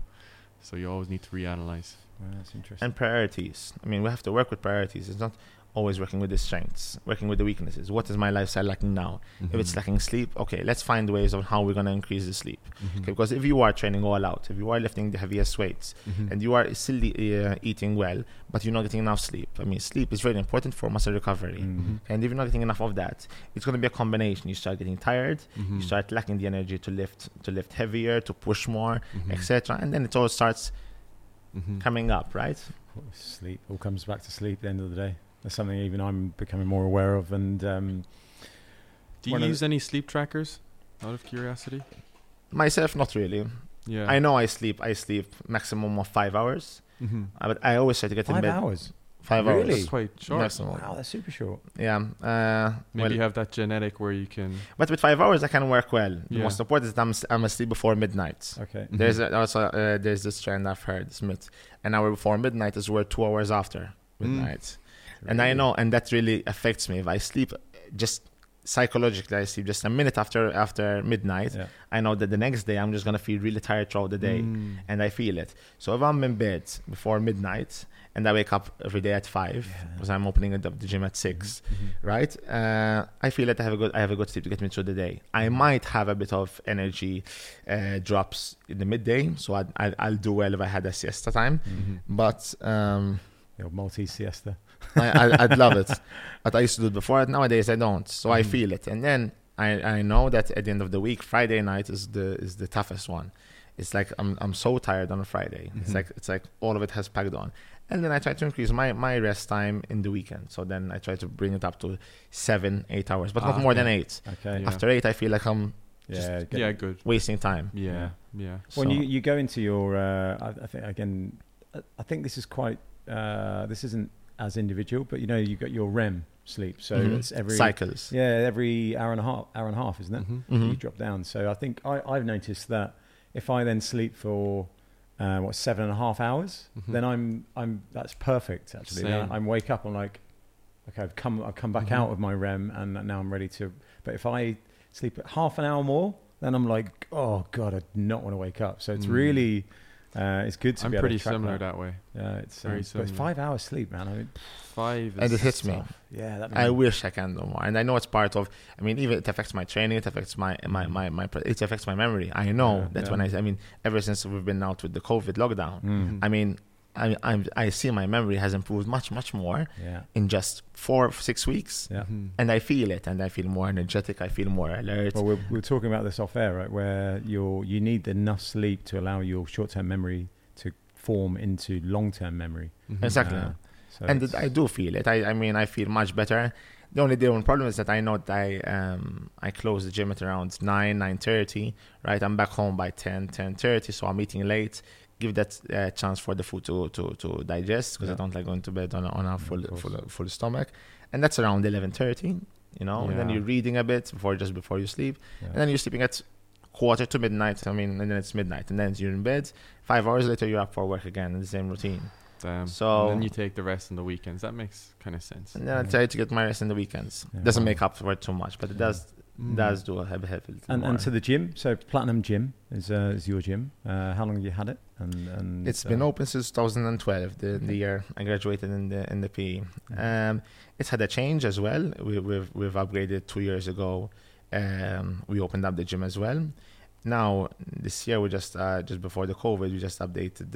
So you always need to reanalyze. Well, that's interesting. And priorities. I mean, we have to work with priorities. It's not always working with the strengths, working with the weaknesses. What is my lifestyle lacking now? If it's lacking sleep, okay, let's find ways of how we're going to increase the sleep. Okay, because if you are training all out, if you are lifting the heaviest weights, and you are still eating well, but you're not getting enough sleep. I mean, sleep is very important for muscle recovery. And if you're not getting enough of that, it's going to be a combination. You start getting tired, you start lacking the energy to lift heavier, to push more, etc. And then it all starts coming up, right? Sleep all comes back to sleep at the end of the day. That's something even I'm becoming more aware of. And do you use any sleep trackers, out of curiosity? Myself, not really. Yeah, I know I sleep maximum of 5 hours. Mm-hmm. But I always try to get in bed. 5 hours? 5 hours. Really? That's quite short. Maximum. Wow, that's super short. Yeah. Maybe you have that genetic where you can... But with 5 hours, I can work well. Yeah. The most important is that I'm asleep before midnight. Okay. Mm-hmm. There's this trend I've heard, it's myth. An hour before midnight is worth 2 hours after midnight. Really? And I know, and that really affects me. If I sleep just... psychologically, I sleep just a minute after midnight. Yeah. I know that the next day I'm just gonna feel really tired throughout the day, and I feel it. So if I'm in bed before midnight and I wake up every day at 5 because I'm opening up the gym at 6, mm-hmm. right? I feel that I have a good sleep to get me through the day. I might have a bit of energy drops in the midday, so I'll do well if I had a siesta time. Mm-hmm. But your Maltese siesta. I'd love it, but I used to do it before. Nowadays I don't, so I feel it. And then I know that at the end of the week, Friday night is the toughest one. It's like I'm so tired on a Friday. Mm-hmm. It's like all of it has packed on. And then I try to increase my rest time in the weekend. So then I try to bring it up to 7-8 hours, but not more than 8. Okay, yeah. After 8, I feel like I'm just wasting time. Yeah, yeah. When you go into your, I think this is quite this isn't as individual, but you got your REM sleep, so mm-hmm. it's every cycles. Yeah, every hour and a half, isn't it? Mm-hmm. Mm-hmm. You drop down. So I think I've noticed that if I then sleep for 7.5 hours, mm-hmm. then I'm that's perfect actually. I wake up, I'm like, okay, I've come back mm-hmm. out of my REM, and now I'm ready to. But if I sleep at half an hour more, then I'm like, oh god, I do not want to wake up. So it's really. It's good to be able to track. I'm pretty similar that way. Yeah, it's very similar. But it's 5 hours sleep, man. I mean, 5 is and it hits tough. Me. Yeah, that I wish I can do more. And I know it's part of. I mean, even it affects my training. It affects my It affects my memory. I know that when I mean, ever since we've been out with the COVID lockdown, I mean, I see my memory has improved much more in just 4-6 weeks, and I feel it, and I feel more energetic, I feel more alert. Well, we're talking about this off air, right? Where you need enough sleep to allow your short-term memory to form into long-term memory. Mm-hmm. Exactly, so and I do feel it. I mean, I feel much better. The only problem is that I know that I close the gym at around 9:30. Right, I'm back home by 10:30, so I'm eating late. Give that chance for the food to digest, because I don't like going to bed on a full stomach, and that's around 11:30, and then you're reading a bit before you sleep, and then you're sleeping at 11:45. I mean, and then it's midnight, and then you're in bed. 5 hours later, you're up for work again in the same routine. Damn. So and then you take the rest in the weekends. That makes kind of sense. And then I try to get my rest in the weekends. Yeah. Doesn't make up for it too much, but it does do a heavy and to the gym. So Platinum Gym is your gym. How long have you had it? And it's been open since 2012, the year I graduated in the PE. It's had a change as well. We've upgraded 2 years ago. We opened up the gym as well. Now this year we just before the COVID, we just updated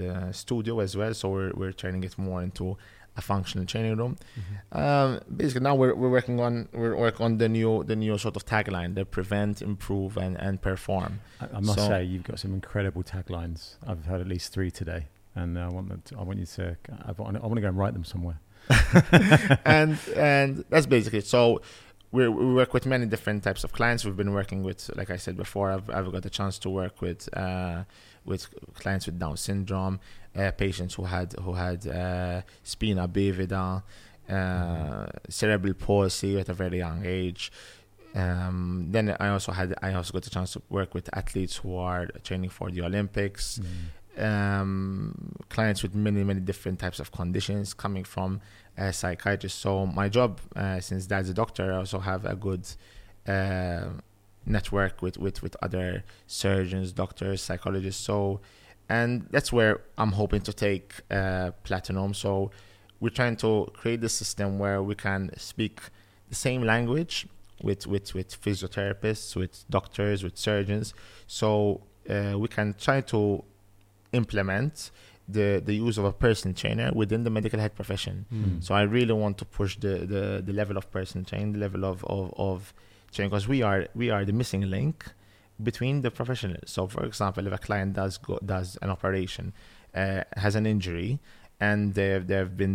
the studio as well. So we're turning it more into a functional training room. Mm-hmm. Basically, now we're working on the new sort of tagline: the prevent, improve, and perform. I must say, you've got some incredible taglines. I've heard at least 3 today, and I want to go and write them somewhere. and that's basically it. So. We work with many different types of clients. We've been working with, like I said before, I've got the chance to work with clients with Down syndrome, patients who had spina bifida, cerebral palsy at a very young age. Then I also got the chance to work with athletes who are training for the Olympics. Clients with many different types of conditions, coming from a psychiatrist. So my job, since dad's a doctor, I also have a good network with other surgeons, doctors, psychologists. So, and that's where I'm hoping to take Platinum. So we're trying to create this system where we can speak the same language with physiotherapists, with doctors, with surgeons. So we can try to implement the use of a personal trainer within the medical health profession. So I really want to push the level of personal training, the level of training, because we are the missing link between the professionals. So for example, if a client does an operation, has an injury, and they've done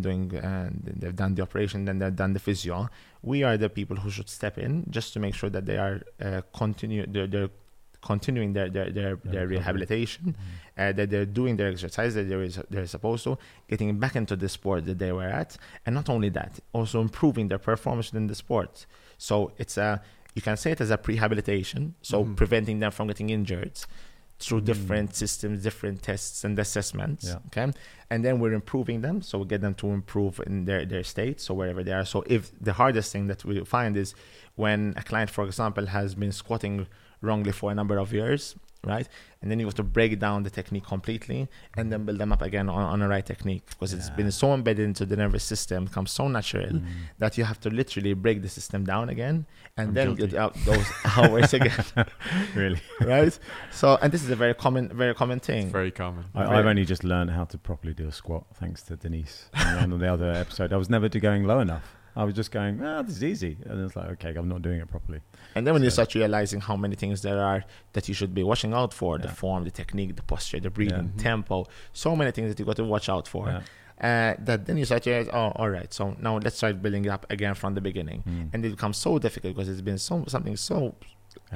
the operation, then they've done the physio. We are the people who should step in just to make sure that they are continuing their rehabilitation, that they're doing their exercise that they're supposed to, getting back into the sport that they were at, and not only that, also improving their performance in the sport. So it's a, you can say it as a prehabilitation, so preventing them from getting injured through different systems, different tests and assessments, okay? And then we're improving them, so we get them to improve in their state, so wherever they are. So if the hardest thing that we find is when a client, for example, has been squatting wrongly for a number of years, right? And then you have to break down the technique completely and then build them up again on the right technique, because it's been so embedded into the nervous system, becomes so natural that you have to literally break the system down again and get out those hours again. Really? Right? So, and this is a very common thing. It's very common. I've only just learned how to properly do a squat thanks to Denise on the other episode. I was never going low enough. I was just going, this is easy. And it's like, okay, I'm not doing it properly. And then when you start realizing how many things there are that you should be watching out for, the form, the technique, the posture, the breathing, tempo, so many things that you got to watch out for, that then you start to realize, all right, so now let's start building it up again from the beginning. And it becomes so difficult because it's been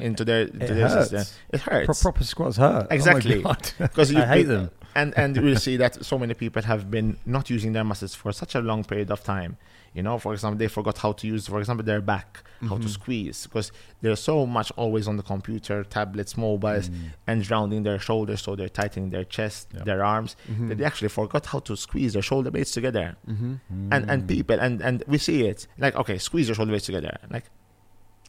into their system. It hurts. Proper squats hurt. Exactly. Because I hate them. And we see that so many people have been not using their muscles for such a long period of time. You know, for example, they forgot how to use, for example, their back, how to squeeze, because they're so much always on the computer, tablets, mobiles, and rounding their shoulders, so they're tightening their chest, their arms, that they actually forgot how to squeeze their shoulder blades together. And people, and we see it, like, okay, squeeze your shoulder blades together, like,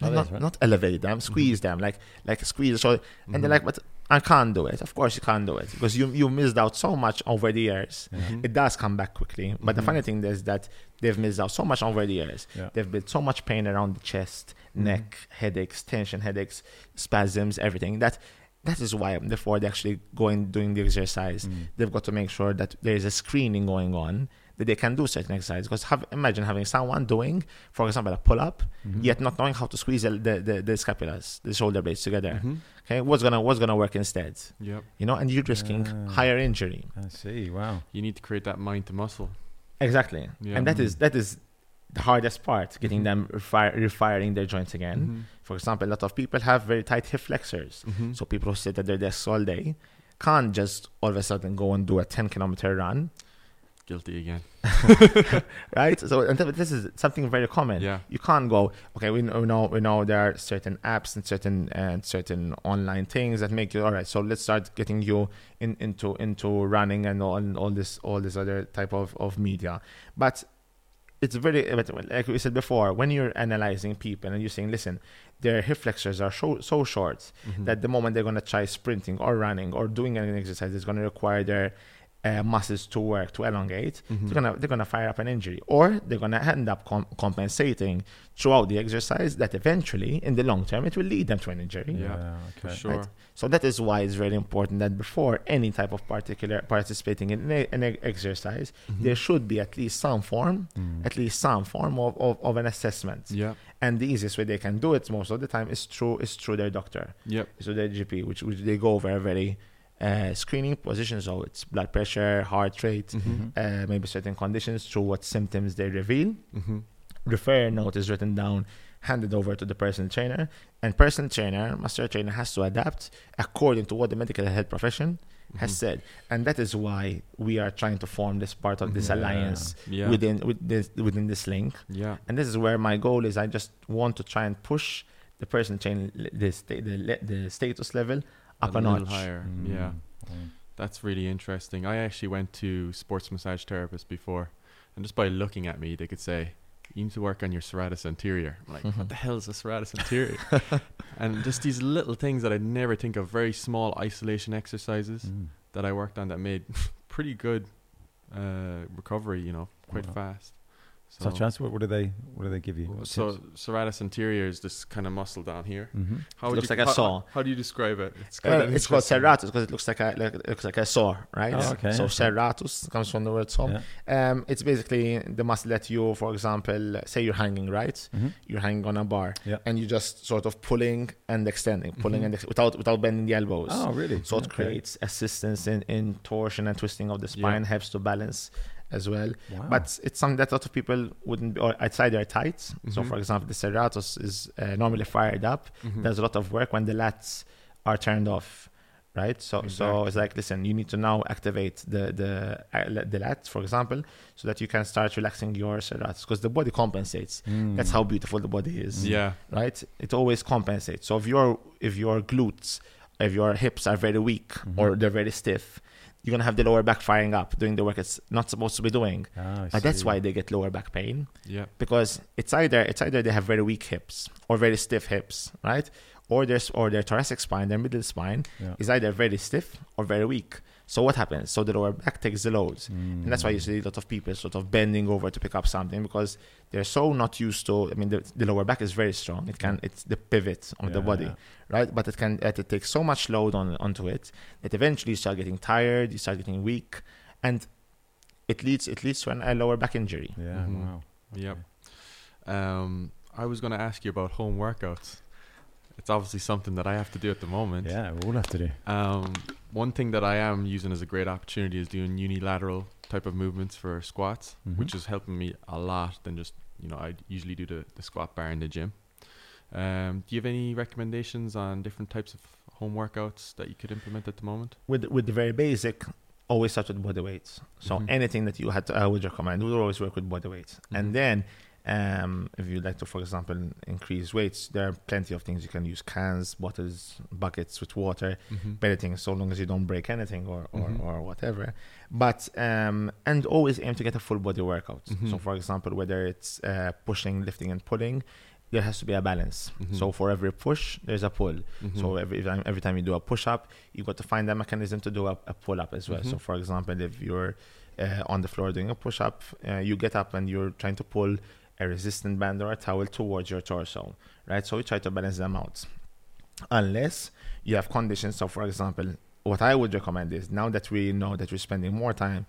not elevate them, squeeze them, like squeeze the shoulder, and they're like, but I can't do it. Of course you can't do it, because you missed out so much over the years. It does come back quickly, but the funny thing is that they've missed out so much over the years. They've built so much pain around the chest, neck, headaches, tension headaches, spasms, everything. That is why before they actually doing the exercise, they've got to make sure that there is a screening going on, that they can do certain exercises. Because imagine having someone doing, for example, a pull-up, yet not knowing how to squeeze the scapulas, the shoulder blades together. Okay, what's gonna work instead? Yep. You know, and you're risking higher injury. I see. Wow. You need to create that mind to muscle. Exactly. Yeah. And that is the hardest part, getting them refiring their joints again. For example, a lot of people have very tight hip flexors. So people who sit at their desks all day can't just all of a sudden go and do a 10-kilometer run. Guilty again. Right? So, and this is something very common. Yeah. You can't go, okay, we know there are certain apps and certain online things that make you, all right, so let's start getting you into running and all this other type of media. But it's like we said before, when you're analyzing people and you're saying, listen, their hip flexors are so short that the moment they're going to try sprinting or running or doing an exercise, it's going to require their muscles to work, to elongate, they're gonna fire up an injury, or they're gonna end up compensating throughout the exercise that eventually in the long term it will lead them to an injury. Okay. Sure. Right? So that is why it's very important that before any type of participating in an exercise, there should be at least some form of an assessment. Yeah. And the easiest way they can do it most of the time is through their doctor. Yep. So their GP, which they go over very screening positions, so it's blood pressure, heart rate, maybe certain conditions, through what symptoms they reveal. Refer note is written down, handed over to the personal trainer, and personal trainer, master trainer, has to adapt according to what the medical health profession has said. And that is why we are trying to form this part of this alliance within this link. And this is where my goal is. I just want to try and push the personal trainer, the status level up a notch higher. That's really interesting. I actually went to sports massage therapists before, and just by looking at me they could say, you need to work on your serratus anterior. I'm like, what the hell is a serratus anterior? And just these little things that I'd never think of, very small isolation exercises that I worked on that made pretty good recovery, you know, quite fast. So Chance, what do they give you? So serratus anterior is this kind of muscle down here. How it looks like a saw. How do you describe it? It's called serratus because it looks like a saw, right? Oh, okay. So serratus comes from the word saw. Yeah. It's basically the muscle that you, for example, say you're hanging, right? You're hanging on a bar, and you just sort of pulling and extending, without bending the elbows. Oh, really? So it creates assistance in torsion and twisting of the spine, helps to balance as well. Wow. But it's something that a lot of people wouldn't be, or outside their tights. Mm-hmm. So for example, the serratos is normally fired up. Mm-hmm. There's a lot of work when the lats are turned off, right? So exactly. So it's like, listen, you need to now activate the lats, for example, so that you can start relaxing your serratos, because the body compensates. That's how beautiful the body is. Yeah, right? It always compensates. So if your glutes, if your hips are very weak, mm-hmm. or they're very stiff, you're going to have the lower back firing up, doing the work it's not supposed to be doing. But that's why they get lower back pain. Yeah. Because it's either they have very weak hips or very stiff hips, right? Or their thoracic spine, their middle spine, is either very stiff or very weak. So what happens? So the lower back takes the loads. And that's why you see a lot of people sort of bending over to pick up something, because they're so not used to, I mean, the lower back is very strong. It's the pivot on the body, right? But it takes so much load onto it that eventually you start getting tired, you start getting weak, and it leads to a lower back injury. Yeah, mm-hmm. Wow. Okay. Yep. I was going to ask you about home workouts. It's obviously something that I have to do at the moment. Yeah, we all have to do. One thing that I am using as a great opportunity is doing unilateral type of movements for squats, mm-hmm. which is helping me a lot than just, I usually do the squat bar in the gym. Do you have any recommendations on different types of home workouts that you could implement at the moment? With the very basic, always start with body weights. So mm-hmm. anything that you had to, I would recommend, we'll always work with body weights. Mm-hmm. And then... if you'd like to, for example, increase weights, there are plenty of things you can use: cans, bottles, buckets with water, mm-hmm. better things, so long as you don't break anything or whatever. But and always aim to get a full body workout. Mm-hmm. So for example, whether it's pushing, lifting and pulling, there has to be a balance. Mm-hmm. So for every push, there's a pull. Mm-hmm. So every time you do a push-up, you've got to find a mechanism to do a pull-up as well. Mm-hmm. So for example, if you're on the floor doing a push-up, you get up and you're trying to pull a resistant band or a towel towards your torso, right? So we try to balance them out. Unless you have conditions. So for example, what I would recommend is, now that we know that we're spending more time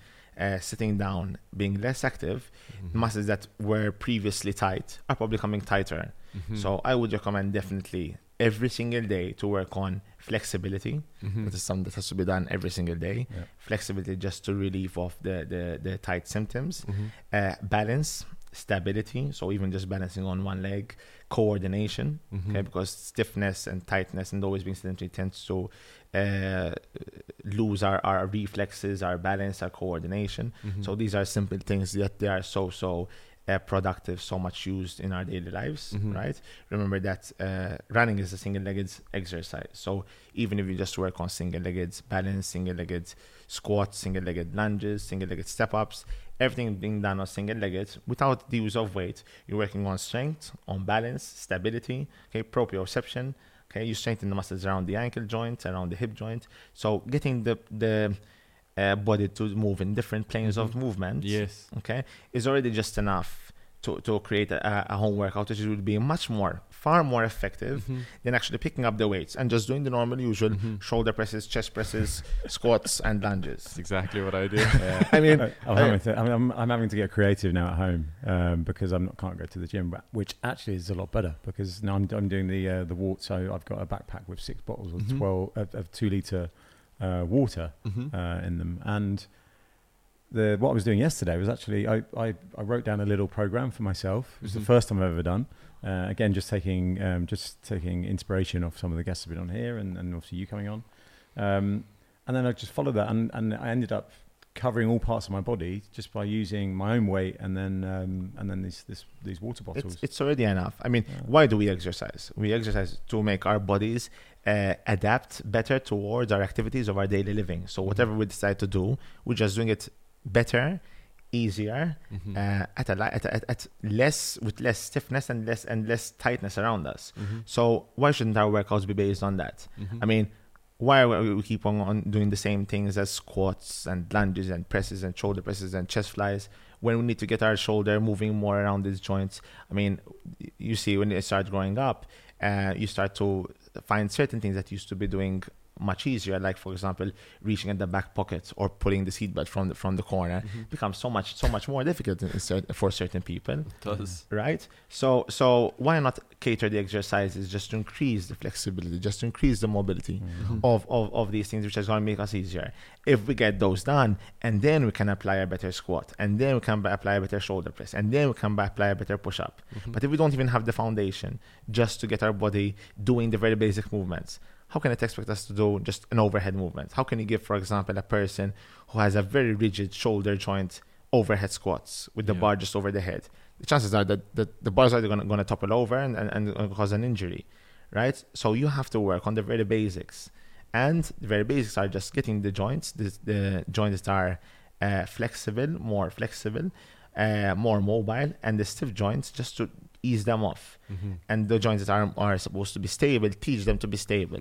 sitting down, being less active, mm-hmm. muscles that were previously tight are probably coming tighter. Mm-hmm. So I would recommend definitely every single day to work on flexibility. Mm-hmm. That is something that has to be done every single day. Yeah. Flexibility, just to relieve off the tight symptoms. Mm-hmm. Balance, stability, so even just balancing on one leg, coordination, mm-hmm. okay, because stiffness and tightness and always being sedentary tends to lose our reflexes, our balance, our coordination. Mm-hmm. So these are simple things that they are so productive, so much used in our daily lives, mm-hmm. right? Remember that running is a single-legged exercise. So even if you just work on single-legged balance, single-legged squats, single-legged lunges, single-legged step-ups, everything being done on single-legged without the use of weight, you're working on strength, on balance, stability, okay, proprioception, okay, you strengthen the muscles around the ankle joint, around the hip joint. So getting the body to move in different planes mm-hmm. of movement, yes, okay, is already just enough to create a home workout, which would be far more effective mm-hmm. than actually picking up the weights and just doing the normal usual mm-hmm. shoulder presses, chest presses, squats and lunges. That's exactly what I do. Yeah. I mean, I'm having to get creative now at home because I can't go to the gym, which actually is a lot better, because now I'm doing the walk. So I've got a backpack with 6 bottles of mm-hmm. 12 of 2 litre water mm-hmm. In them, and what I was doing yesterday was actually I wrote down a little program for myself. It was mm-hmm. the first time I've ever done. Again, just taking inspiration off some of the guests who've been on here, and obviously you coming on. And then I just followed that, and I ended up covering all parts of my body just by using my own weight, and then these water bottles. It's already enough. I mean, why do we exercise? We exercise to make our bodies adapt better towards our activities of our daily living. So whatever we decide to do, we're just doing it better, easier, mm-hmm. With less stiffness and less tightness around us. Mm-hmm. So why shouldn't our workouts be based on that? Mm-hmm. I mean, why we keep on doing the same things as squats and lunges and presses and shoulder presses and chest flies, when we need to get our shoulder moving more around these joints? I mean, you see, when they start growing up, you start to find certain things that used to be doing much easier. Like, for example, reaching in the back pocket or pulling the seatbelt from the corner becomes so much more difficult for certain people. It does. Right? So why not cater the exercises just to increase the flexibility, just to increase the mobility of these things, which is going to make us easier. If we get those done, and then we can apply a better squat, and then we can apply a better shoulder press, and then we can apply a better push-up. But if we don't even have the foundation just to get our body doing the very basic movements, how can it expect us to do just an overhead movement? How can you give, for example, a person who has a very rigid shoulder joint overhead squats with the bar just over the head? The chances are that the bar is either going to topple over and cause an injury, right? So you have to work on the very basics. And the very basics are just getting the joints that are more flexible, more mobile, and the stiff joints just to ease them off. And the joints that are supposed to be stable, teach them to be stable.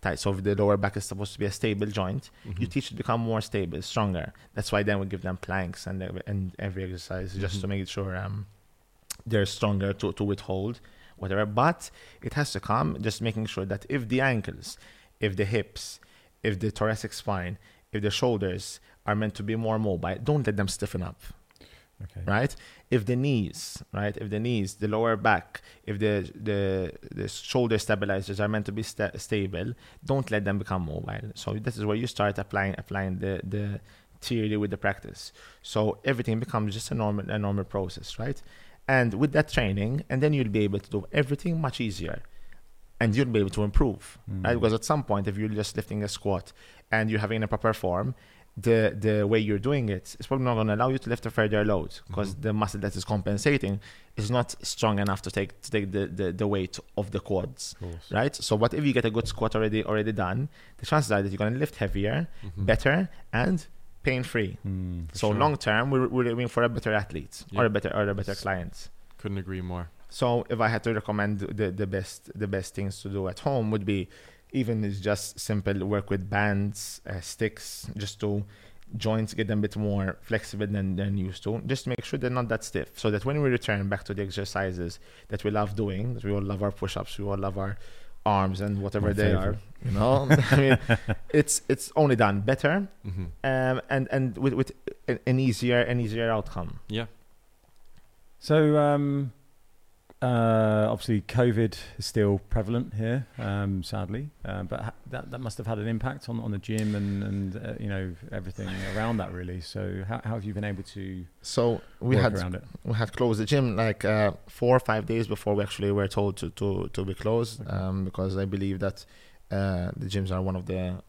Tight. So if the lower back is supposed to be a stable joint, you teach it to become more stable, stronger. That's why then we give them planks and every exercise just to make sure they're stronger to withhold whatever. But it has to come just making sure that if the ankles, if the hips, if the thoracic spine, if the shoulders are meant to be more mobile, don't let them stiffen up. Okay. Right? If the knees, the lower back, if the shoulder stabilizers are meant to be stable, don't let them become mobile. So this is where you start applying the theory with the practice. So everything becomes just a normal process, right? And with that training, and then you'll be able to do everything much easier. And you'll be able to improve, right? Because at some point, if you're just lifting a squat and you're having a proper form, the way you're doing it is probably not going to allow you to lift a further load because the muscle that is compensating is not strong enough to take the weight of the quads, of right? So, but if you get a good squat already done, the chances are that you're going to lift heavier, better, and pain-free. So long term, we're aiming for a better athlete or a better client. Couldn't agree more. So if I had to recommend the best things to do at home would be, even it's just simple work with bands, sticks, just to joints get them a bit more flexible than used to, just to make sure they're not that stiff, so that when we return back to the exercises that we love doing, that we all love our push-ups, we all love our arms and whatever they are, you know, I mean, it's only done better and with an easier outcome. Yeah. So, obviously, COVID is still prevalent here, sadly, but that must have had an impact on the gym and you know, everything around that, really. So how have you been able to? So we had closed the gym like 4 or 5 days before we actually were told to be closed, because I believe that the gyms are one of the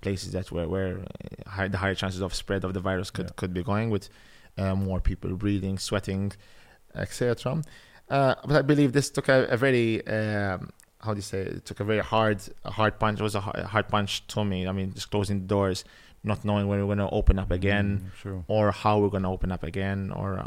places that where the higher chances of spread of the virus could be going, with more people breathing, sweating, etc. But I believe this took a very hard punch. It was a hard punch to me. I mean, just closing the doors, not knowing when we're going to open up again, or how we're going to open up again, or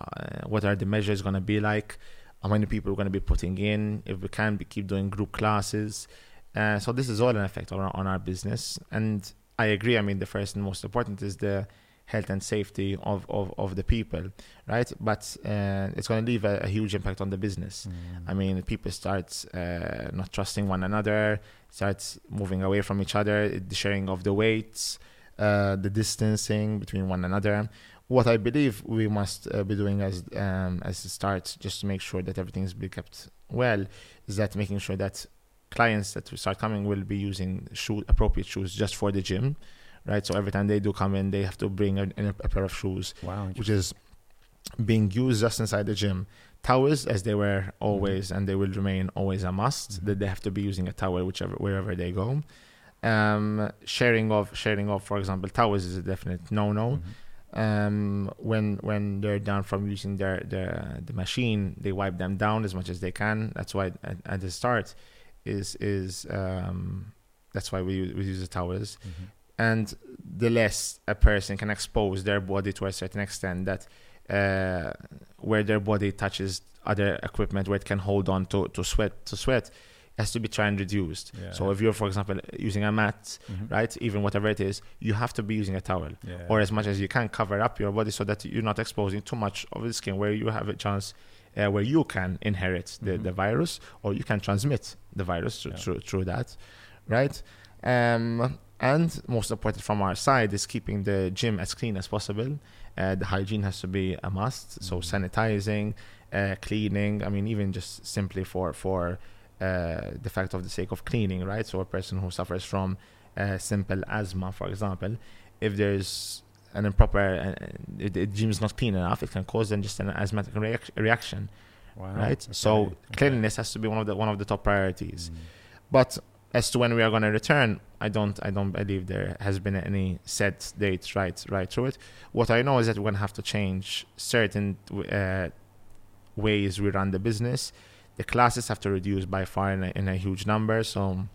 what are the measures going to be like, how many people we're going to be putting in, if we can keep doing group classes. So this is all an effect on our business. And I agree. I mean, the first and most important is the health and safety of the people, right? But it's going to leave a huge impact on the business. I mean, people start not trusting one another, starts moving away from each other, the sharing of the weights, the distancing between one another. What I believe we must be doing as a start, just to make sure that everything is being kept well, is that making sure that clients that we start coming will be using appropriate shoes just for the gym. Right, so every time they do come in, they have to bring a pair of shoes, which is being used just inside the gym. Towels, as they were always, and they will remain always a must. That they have to be using a towel, wherever they go. Sharing of, for example, towels is a definite no-no. When they're done from using the machine, they wipe them down as much as they can. That's why at the start that's why we use the towels. And the less a person can expose their body to a certain extent, that where their body touches other equipment, where it can hold on to sweat, has to be tried and reduced. Yeah. So if you're, for example, using a mat, right, even whatever it is, you have to be using a towel or as much as you can cover up your body so that you're not exposing too much of the skin where you have a chance, where you can inherit the virus, or you can transmit the virus through that, right? And most important from our side is keeping the gym as clean as possible. The hygiene has to be a must. So sanitizing, cleaning. I mean, even just simply for the fact of the sake of cleaning, right? So a person who suffers from simple asthma, for example, if there's an improper, the gym is not clean enough, it can cause then just an asthmatic reaction, wow. right? Okay. So cleanliness has to be one of the top priorities. Mm. But as to when we are going to return, I don't believe there has been any set date right through it. What I know is that we're going to have to change certain ways we run the business. The classes have to reduce by far in a huge number, so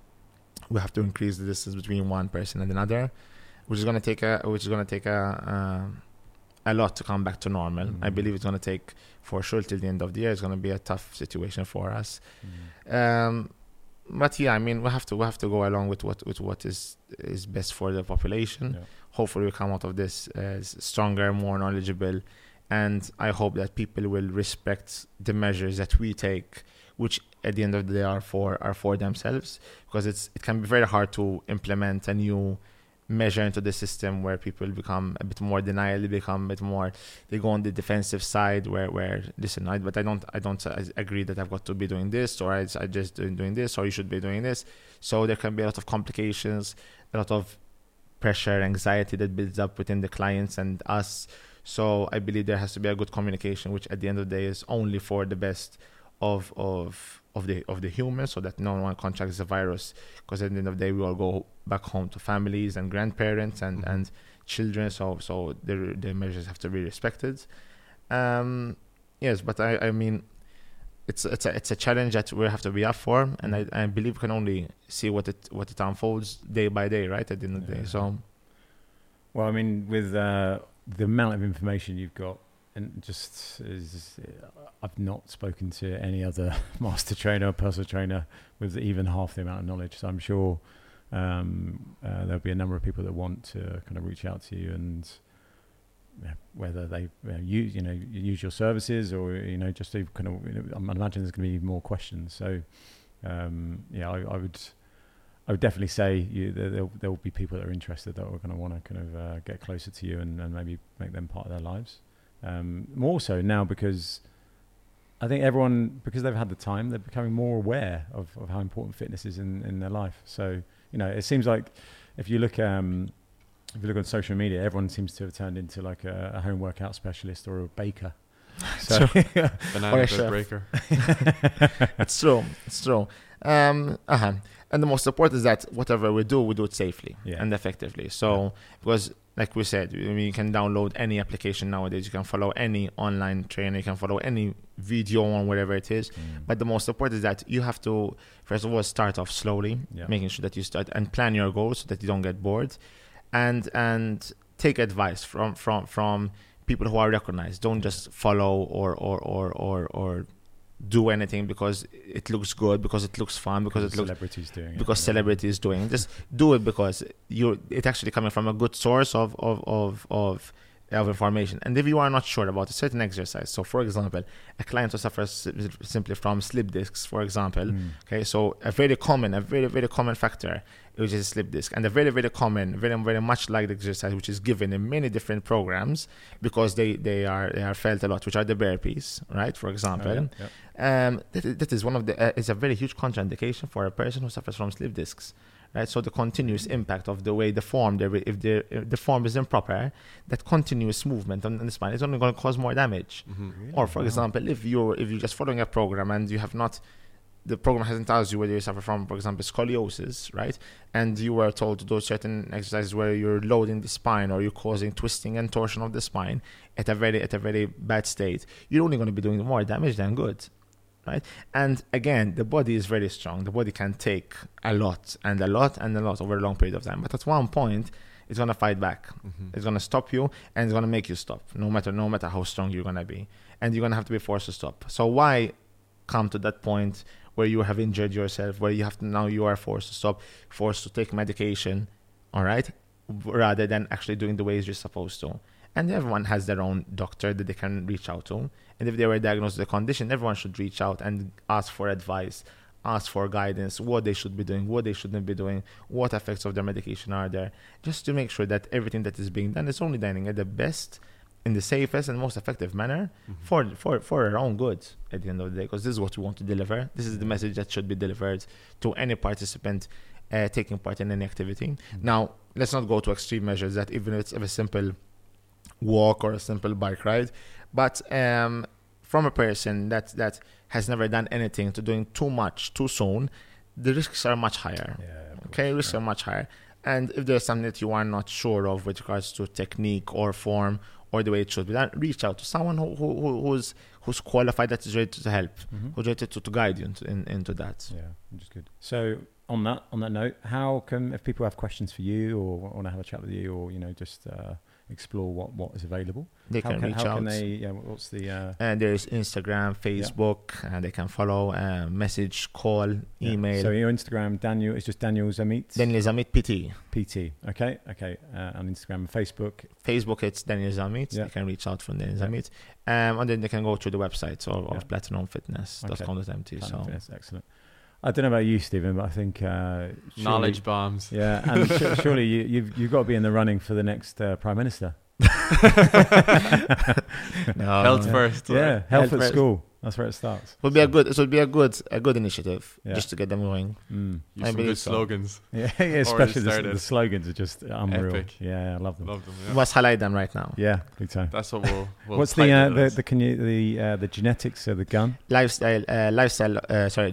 we have to increase the distance between one person and another, which is going to take a lot to come back to normal. Mm-hmm. I believe it's going to take for sure till the end of the year. It's going to be a tough situation for us. Mm-hmm. But yeah, I mean, we have to go along with what is best for the population. Yeah. Hopefully, we come out of this stronger, more knowledgeable. And I hope that people will respect the measures that we take, which at the end of the day are for themselves, because it can be very hard to implement a new measure into the system where people become a bit more denial, they go on the defensive side where listen, but I don't agree that I've got to be doing this, or I just doing this, or you should be doing this. So there can be a lot of complications, a lot of pressure, anxiety that builds up within the clients and us. So I believe there has to be a good communication, which at the end of the day is only for the best of the humans, so that no one contracts the virus. Because at the end of the day, we all go back home to families and grandparents and, mm-hmm. and children. So the measures have to be respected. Yes, but I mean, it's a challenge that we have to be up for, and I believe we can only see what it unfolds day by day, right? At the end of the day, so. Well, I mean, with the amount of information you've got, and I've not spoken to any other master trainer or personal trainer with even half the amount of knowledge. So I'm sure there'll be a number of people that want to kind of reach out to you, and whether they use your services or just to kind of I imagine there's going to be more questions. So I would definitely say there will be people that are interested that are going to want to kind of get closer to you and maybe make them part of their lives. More so now, because I think everyone, because they've had the time, they're becoming more aware of how important fitness is in their life. So, it seems like if you look on social media, everyone seems to have turned into like a home workout specialist or a baker. So banana bread breaker. It's true. And the most important is that whatever we do it safely and effectively. So, because like we said, you can download any application nowadays. You can follow any online trainer. You can follow any video on whatever it is. Mm. But the most important is that you have to, first of all, start off slowly, making sure that you start and plan your goals so that you don't get bored, and take advice from people who are recognized. Don't just follow or do anything because it looks good, because it looks fun, because celebrities doing it. Just do it because it's actually coming from a good source of information. And if you are not sure about a certain exercise, so for example, a client who suffers simply from slip discs, for example, okay, so a very, very common factor, which is a slip disc, and a very, very common, very, very much liked exercise, which is given in many different programs because they are felt a lot, which are the burpees, right? For example, that is one of the it's a very huge contraindication for a person who suffers from slip discs. Right, so the continuous impact of the way if the form is improper, that continuous movement on the spine is only going to cause more damage. Mm-hmm. Really? Or for example, if you're just following a program and you have not, the program hasn't asked you whether you suffer from, for example, scoliosis, right? And you were told to do certain exercises where you're loading the spine or you're causing twisting and torsion of the spine at a very bad state. You're only going to be doing more damage than good. Right, and again, the body is very strong. The body can take a lot over a long period of time. But at one point, it's gonna fight back. Mm-hmm. It's gonna stop you, and it's gonna make you stop. No matter how strong you're gonna be, and you're gonna have to be forced to stop. So why come to that point where you have injured yourself, where you have to now you are forced to stop, forced to take medication, all right, rather than actually doing the ways you're supposed to. And everyone has their own doctor that they can reach out to. And if they were diagnosed with a condition, everyone should reach out and ask for advice, ask for guidance, what they should be doing, what they shouldn't be doing, what effects of their medication are there, just to make sure that everything that is being done is only dining at the best, in the safest and most effective manner for our own good at the end of the day, because this is what we want to deliver. This is the message that should be delivered to any participant taking part in any activity. Now, let's not go to extreme measures that even if it's a simple walk or a simple bike ride, but from a person that has never done anything to doing too much too soon, the risks are much higher. Risks are much higher. And if there's something that you are not sure of with regards to technique or form or the way it should be done, reach out to someone who's qualified, that is ready to help, who's ready to guide you into that. Yeah, which is good. So on that note, how can, if people have questions for you or want to have a chat with you or just explore what is available, they can reach out. What's the? There's Instagram, Facebook, and they can follow, message, call, email. So your Instagram, Daniel, is just Daniel Zameer. Daniel Zameer PT. Okay. On Instagram and Facebook, it's Daniel Zameer. Yeah. They can reach out from Daniel Zameer, and then they can go to the website of platinumfitness.com.mt. Platinum Fitness, excellent. I don't know about you, Stephen, but I think knowledge bombs. Yeah, and surely you've got to be in the running for the next Prime Minister. Health first. Yeah, health at school. That's where it starts. It would be a good initiative just to get them going. Use some good slogans. Yeah, especially the slogans are just unreal. Epic. Yeah, I love them. Yeah. Must highlight them right now. Yeah, big time. That's what we'll What's the genetics of the gun?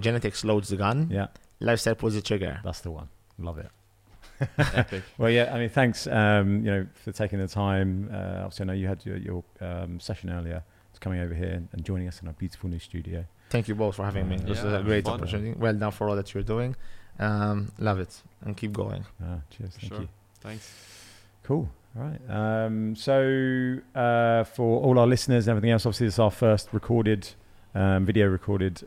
Genetics loads the gun. Yeah. Lifestyle pulls the trigger. That's the one. Love it. Epic. Well, yeah, I mean, thanks, for taking the time. Obviously, I know you had your session earlier. Coming over here and joining us in our beautiful new studio. Thank you both for having me. This is a great opportunity. Well done for all that you're doing. Love it. And keep going. Cheers. Thank you. Thanks. Cool. All right. So for all our listeners and everything else, obviously this is our first video recorded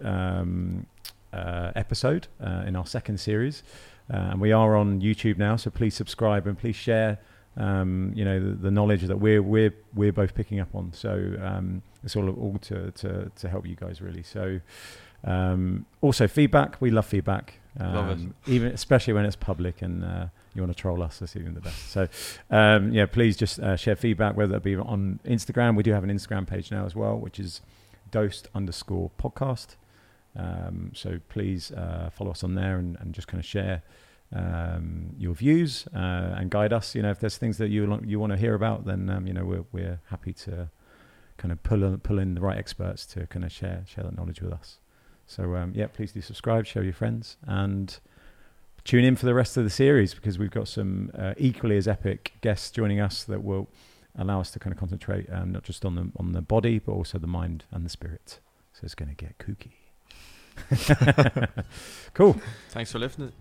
episode in our second series. And we are on YouTube now, so please subscribe and please share the knowledge that we're both picking up on. So it's all to help you guys really. So also feedback. We love feedback. Love it. Even especially when it's public and you want to troll us, that's even the best. So please just share feedback, whether it be on Instagram. We do have an Instagram page now as well, which is dosed_podcast. So please follow us on there and just kind of share your views and guide us. If there's things that you want to hear about, then we're happy to kind of pull in the right experts to kind of share that knowledge with us. So please do subscribe, share with your friends, and tune in for the rest of the series, because we've got some equally as epic guests joining us that will allow us to kind of concentrate not just on the body but also the mind and the spirit. So it's going to get kooky. Cool. Thanks for listening.